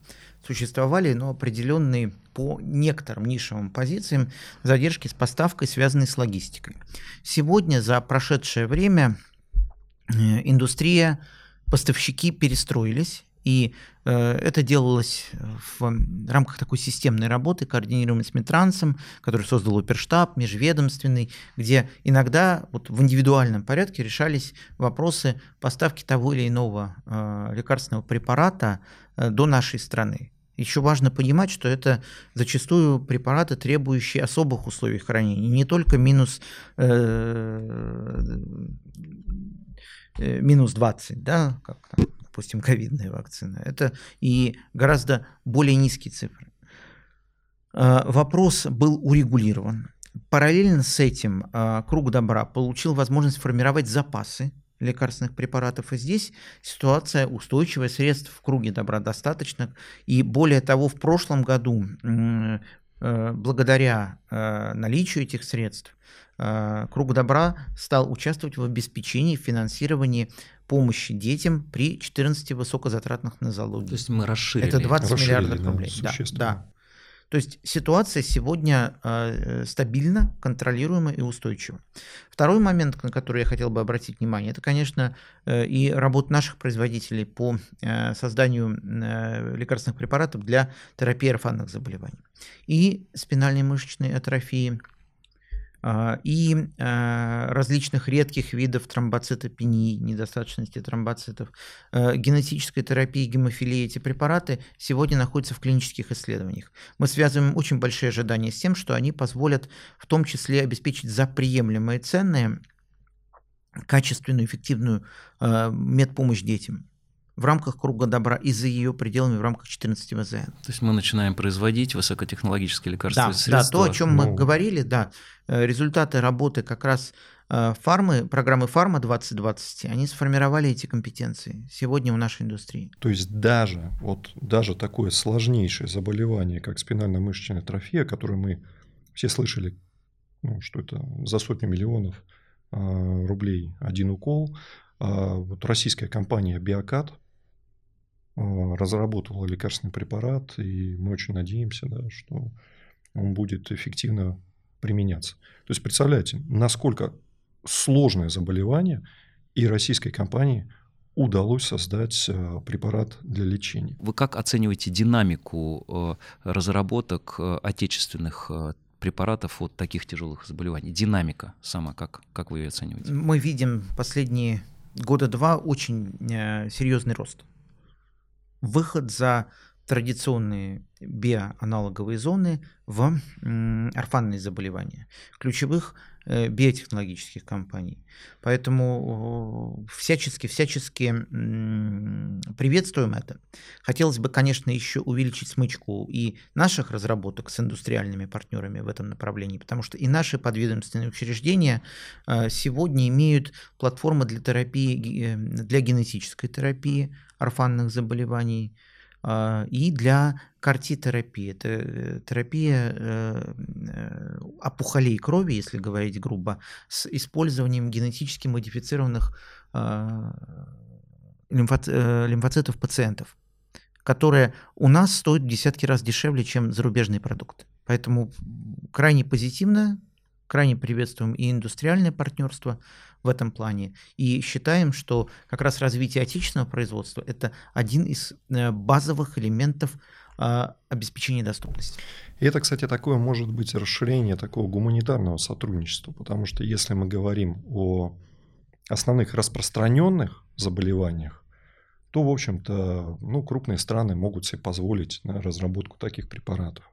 существовали, но определенные по некоторым нишевым позициям задержки с поставкой, связанные с логистикой. Сегодня за прошедшее время индустрия, поставщики перестроились, и это делалось в рамках такой системной работы, координируемой с Минтрансом, который создал Оперштаб, межведомственный, где иногда вот в индивидуальном порядке решались вопросы поставки того или иного лекарственного препарата до нашей страны. Еще важно понимать, что это зачастую препараты, требующие особых условий хранения, не только минус 20, да, как там, допустим, ковидная вакцина. Это и гораздо более низкие цифры. Вопрос был урегулирован. Параллельно с этим Круг Добра получил возможность формировать запасы лекарственных препаратов. И здесь ситуация устойчивая, средств в Круге Добра достаточно. И более того, в прошлом году, благодаря наличию этих средств, Круг Добра стал участвовать в обеспечении, финансировании помощи детям при 14 высокозатратных нозологиях. То есть мы расширили. Это 20 миллиардов рублей. Да. То есть ситуация сегодня стабильна, контролируема и устойчива. Второй момент, на который я хотел бы обратить внимание, это, конечно, и работа наших производителей по созданию лекарственных препаратов для терапии орфанных заболеваний. И спинальной мышечной атрофии, и различных редких видов тромбоцитопении, недостаточности тромбоцитов, генетической терапии, гемофилии. Эти препараты сегодня находятся в клинических исследованиях. Мы связываем очень большие ожидания с тем, что они позволят в том числе обеспечить за приемлемые цены качественную, эффективную медпомощь детям в рамках Круга Добра и за ее пределами в рамках 14 ВЗН. То есть мы начинаем производить высокотехнологические лекарственные средства. Да, то, о чем мы говорили, да, результаты работы как раз фармы, программы «Фарма-2020», они сформировали эти компетенции сегодня у нашей индустрии. То есть даже такое сложнейшее заболевание, как спинально-мышечная атрофия, которую мы все слышали, что это за сотню миллионов рублей один укол, вот российская компания «Биокад» разработала лекарственный препарат, и мы очень надеемся, да, что он будет эффективно применяться. То есть, представляете, насколько сложное заболевание, и российской компании удалось создать препарат для лечения. Вы как оцениваете динамику разработок отечественных препаратов от таких тяжелых заболеваний? Динамика сама, как вы ее оцениваете? Мы видим последние года два очень серьезный рост. Выход за традиционные биоаналоговые зоны в орфанные заболевания ключевых биотехнологических компаний. Поэтому всячески приветствуем это. Хотелось бы, конечно, еще увеличить смычку и наших разработок с индустриальными партнерами в этом направлении, потому что и наши подведомственные учреждения сегодня имеют платформы для терапии, для генетической терапии орфанных заболеваний, и для CAR-T-терапии. Это терапия опухолей крови, если говорить грубо, с использованием генетически модифицированных лимфоцитов пациентов, которые у нас стоят в десятки раз дешевле, чем зарубежный продукт. Поэтому крайне позитивно, крайне приветствуем и индустриальное партнерство в этом плане. И считаем, что как раз развитие отечественного производства – это один из базовых элементов обеспечения доступности. И это, кстати, такое может быть расширение такого гуманитарного сотрудничества, потому что если мы говорим о основных распространенных заболеваниях, то, в общем-то, крупные страны могут себе позволить разработку таких препаратов.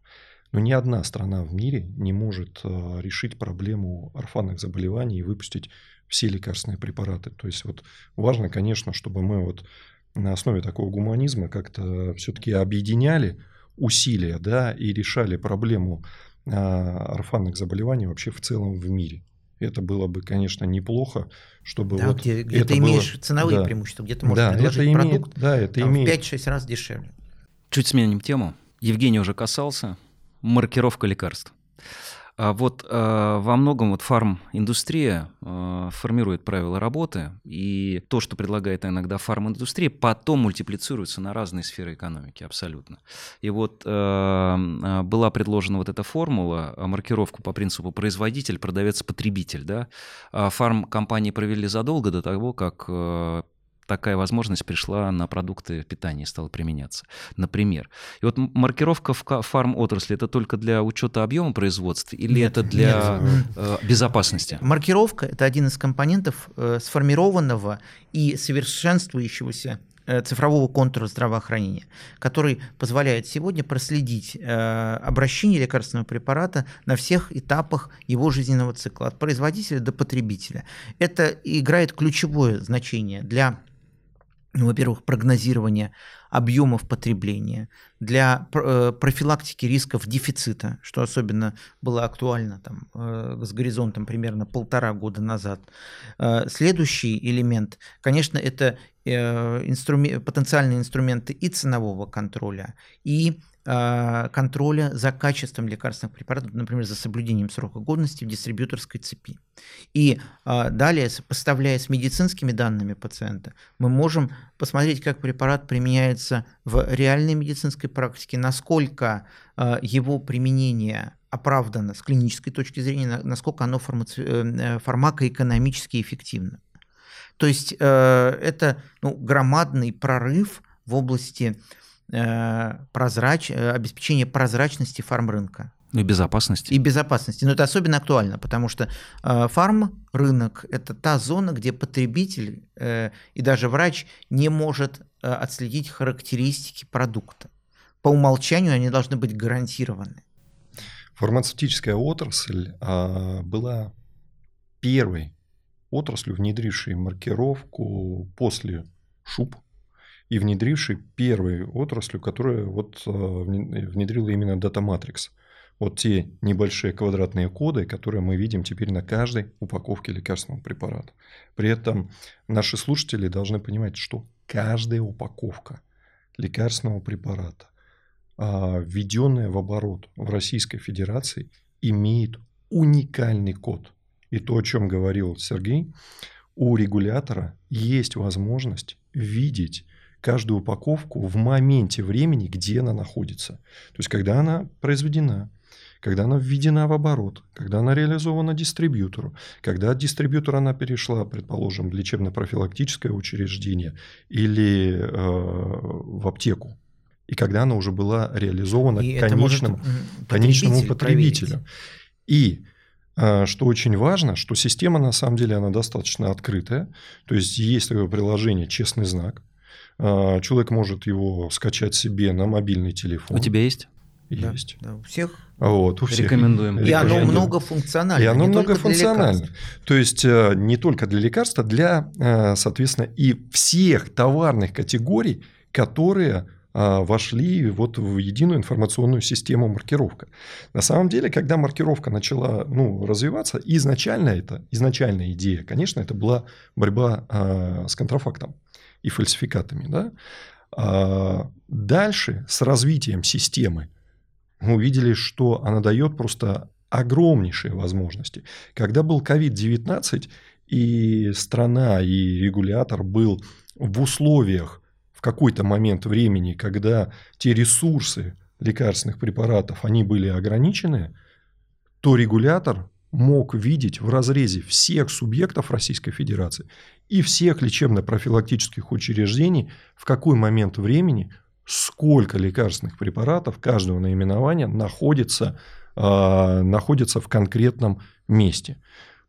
Но ни одна страна в мире не может решить проблему орфанных заболеваний и выпустить все лекарственные препараты. То есть важно, конечно, чтобы мы на основе такого гуманизма как-то все-таки объединяли усилия, и решали проблему орфанных заболеваний вообще в целом в мире. Это было бы, конечно, неплохо, чтобы... Да, где ты имеешь ценовые преимущества, где ты можешь предложить продукт в 5-6 раз дешевле. Чуть сменим тему. Евгений уже касался. Маркировка лекарств. Во многом фарминдустрия формирует правила работы, и то, что предлагает иногда фарминдустрия, потом мультиплицируется на разные сферы экономики абсолютно. И была предложена эта формула, маркировку по принципу производитель, продавец, потребитель. Да? Фармкомпании провели задолго до того, как такая возможность пришла на продукты питания и стала применяться, например. И маркировка в фармотрасли – это только для учета объема производства или это для безопасности? Маркировка – это один из компонентов сформированного и совершенствующегося цифрового контура здравоохранения, который позволяет сегодня проследить обращение лекарственного препарата на всех этапах его жизненного цикла, от производителя до потребителя. Это играет ключевое значение для, во-первых, прогнозирования объемов потребления, для профилактики рисков дефицита, что особенно было актуально с горизонтом примерно 1,5 года назад. Следующий элемент, конечно, это потенциальные инструменты и ценового контроля, и контроля за качеством лекарственных препаратов, например, за соблюдением срока годности в дистрибьюторской цепи. И далее, сопоставляя с медицинскими данными пациента, мы можем посмотреть, как препарат применяется в реальной медицинской практике, насколько его применение оправдано с клинической точки зрения, насколько оно фармакоэкономически эффективно. То есть это громадный прорыв в области обеспечения прозрачности фармрынка. И безопасности. И безопасности. Но это особенно актуально, потому что фармрынок – это та зона, где потребитель и даже врач не может отследить характеристики продукта. По умолчанию они должны быть гарантированы. Фармацевтическая отрасль была первой отраслью, внедрившей маркировку после ШУП, и внедрившей первой отраслью, которая внедрила именно Data Matrix. Те небольшие квадратные коды, которые мы видим теперь на каждой упаковке лекарственного препарата. При этом наши слушатели должны понимать, что каждая упаковка лекарственного препарата, введенная в оборот в Российской Федерации, имеет уникальный код. И то, о чем говорил Сергей, у регулятора есть возможность видеть каждую упаковку в моменте времени, где она находится. То есть, когда она произведена, когда она введена в оборот, когда она реализована дистрибьютору, когда от дистрибьютора она перешла, предположим, в лечебно-профилактическое учреждение или в аптеку, и когда она уже была реализована конечному потребителю. И что очень важно, что система, на самом деле, она достаточно открытая. То есть, есть такое приложение «Честный знак». Человек может его скачать себе на мобильный телефон. У тебя есть? Есть. Да, у всех. У всех. Рекомендуем. И оно многофункционально. То есть, не только для лекарств, а для, соответственно, и всех товарных категорий, которые вошли в единую информационную систему маркировка. На самом деле, когда маркировка начала развиваться, изначальная идея, конечно, это была борьба с контрафактом и фальсификатами. Да? А дальше с развитием системы мы увидели, что она дает просто огромнейшие возможности. Когда был COVID-19, и страна, и регулятор был в условиях в какой-то момент времени, когда те ресурсы лекарственных препаратов, они были ограничены, то регулятор мог видеть в разрезе всех субъектов Российской Федерации и всех лечебно-профилактических учреждений, в какой момент времени сколько лекарственных препаратов каждого наименования находится в конкретном месте.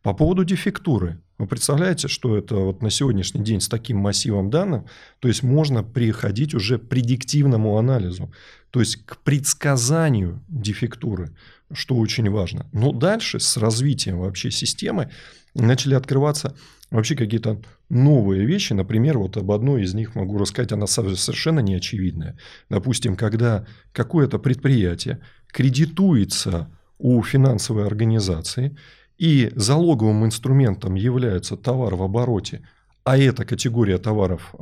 По поводу дефектуры. Вы представляете, что это вот на сегодняшний день с таким массивом данных, то есть можно переходить уже к предиктивному анализу, то есть к предсказанию дефектуры, что очень важно. Но дальше с развитием вообще системы начали открываться вообще какие-то новые вещи. Например, вот об одной из них могу рассказать, она совершенно неочевидная. Допустим, когда какое-то предприятие кредитуется у финансовой организации, и залоговым инструментом является товар в обороте, а эта категория товаров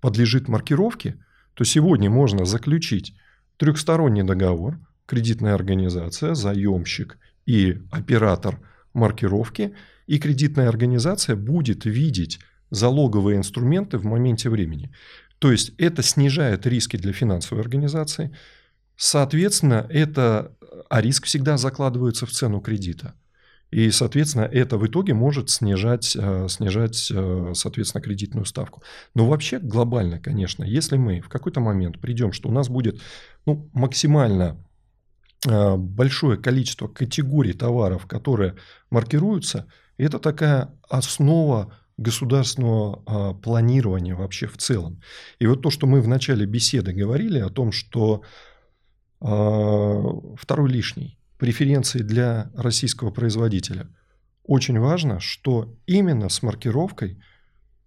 подлежит маркировке, то сегодня можно заключить трехсторонний договор, кредитная организация, заемщик и оператор маркировки, и кредитная организация будет видеть залоговые инструменты в моменте времени. То есть это снижает риски для финансовой организации, соответственно, а риск всегда закладывается в цену кредита. И, соответственно, это в итоге может снижать, соответственно, кредитную ставку. Но вообще глобально, конечно, если мы в какой-то момент придем, что у нас будет максимально большое количество категорий товаров, которые маркируются, это такая основа государственного планирования вообще в целом. И вот то, что мы в начале беседы говорили о том, что второй лишний. Преференции для российского производителя. Очень важно, что именно с маркировкой,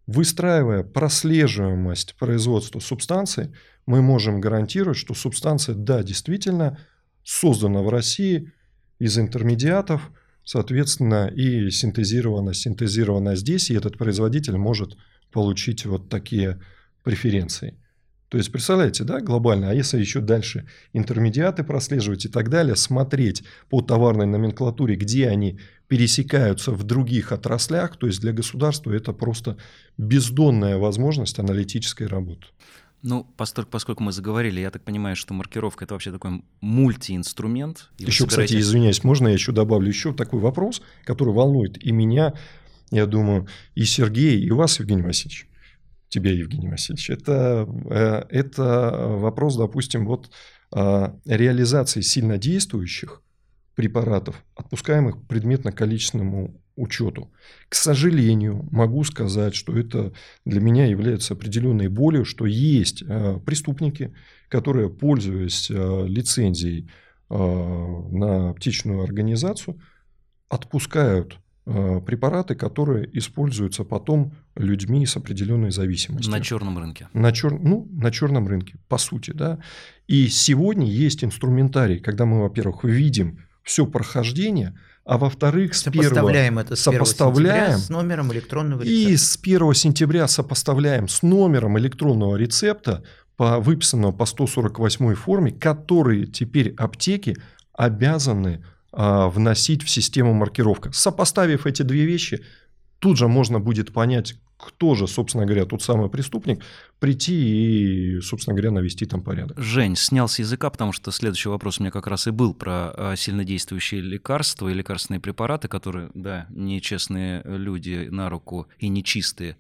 выстраивая прослеживаемость производства субстанции, мы можем гарантировать, что субстанция, да, действительно создана в России из интермедиатов, соответственно, и синтезирована здесь, и этот производитель может получить вот такие преференции. То есть, представляете, да, глобально, а если еще дальше интермедиаты прослеживать и так далее, смотреть по товарной номенклатуре, где они пересекаются в других отраслях, то есть для государства это просто бездонная возможность аналитической работы. Поскольку мы заговорили, я так понимаю, что маркировка – это вообще такой мультиинструмент. Еще, кстати, извиняюсь, можно я еще добавлю еще такой вопрос, который волнует и меня, я думаю, и Сергея, и вас, Евгений Васильевич. Тебя, Евгений Васильевич, это вопрос, допустим, реализации сильнодействующих препаратов, отпускаемых к предметно-количественному учету. К сожалению, могу сказать, что это для меня является определенной болью, что есть преступники, которые, пользуясь лицензией на птичную организацию, отпускают препараты, которые используются потом людьми с определенной зависимостью. На черном рынке. На черном рынке, по сути, да. И сегодня есть инструментарий, когда мы, во-первых, видим все прохождение, а во-вторых, сопоставляем с номером электронного рецепта. И с 1 сентября сопоставляем с номером электронного рецепта, выписанного по 148 форме, которые теперь аптеки обязаны вносить в систему маркировка. Сопоставив эти две вещи, тут же можно будет понять, кто же, собственно говоря, тот самый преступник, прийти и, собственно говоря, навести там порядок. Жень, снял с языка, потому что следующий вопрос у меня как раз и был про сильнодействующие лекарства и лекарственные препараты, которые, да, нечестные люди на руку и нечистые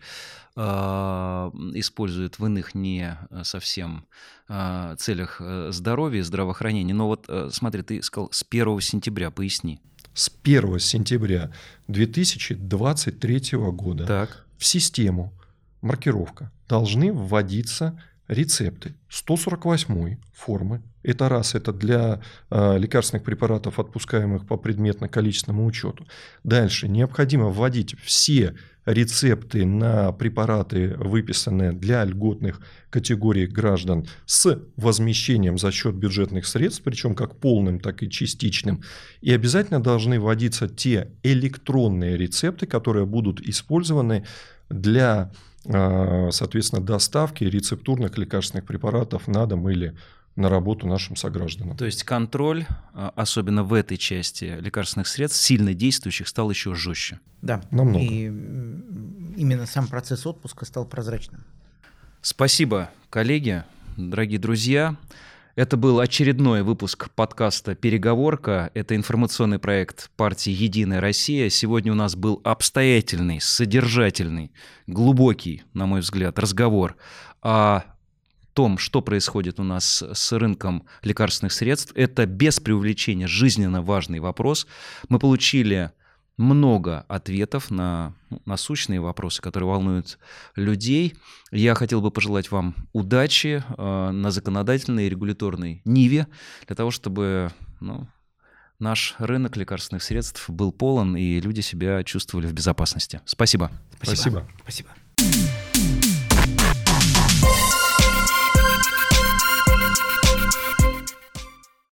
используют в иных не совсем целях здоровья и здравоохранения. Но смотри, ты сказал с 1 сентября, поясни. С 1 сентября 2023 года в систему маркировка должны вводиться рецепты 148 формы. Это раз, это для лекарственных препаратов, отпускаемых по предметно-количественному учету. Дальше необходимо вводить все рецепты на препараты, выписанные для льготных категорий граждан с возмещением за счет бюджетных средств, причем как полным, так и частичным. И обязательно должны вводиться те электронные рецепты, которые будут использованы для, соответственно, доставки рецептурных лекарственных препаратов на дом или на работу нашим согражданам. То есть контроль, особенно в этой части лекарственных средств, сильно действующих, стал еще жестче. Да, намного. И именно сам процесс отпуска стал прозрачным. Спасибо, коллеги, дорогие друзья. Это был очередной выпуск подкаста «Переговорка». Это информационный проект партии «Единая Россия». Сегодня у нас был обстоятельный, содержательный, глубокий, на мой взгляд, разговор о том, что происходит у нас с рынком лекарственных средств. Это без преувеличения жизненно важный вопрос. Мы получили много ответов на насущные вопросы, которые волнуют людей. Я хотел бы пожелать вам удачи на законодательной и регуляторной ниве для того, чтобы наш рынок лекарственных средств был полон и люди себя чувствовали в безопасности. Спасибо. Спасибо.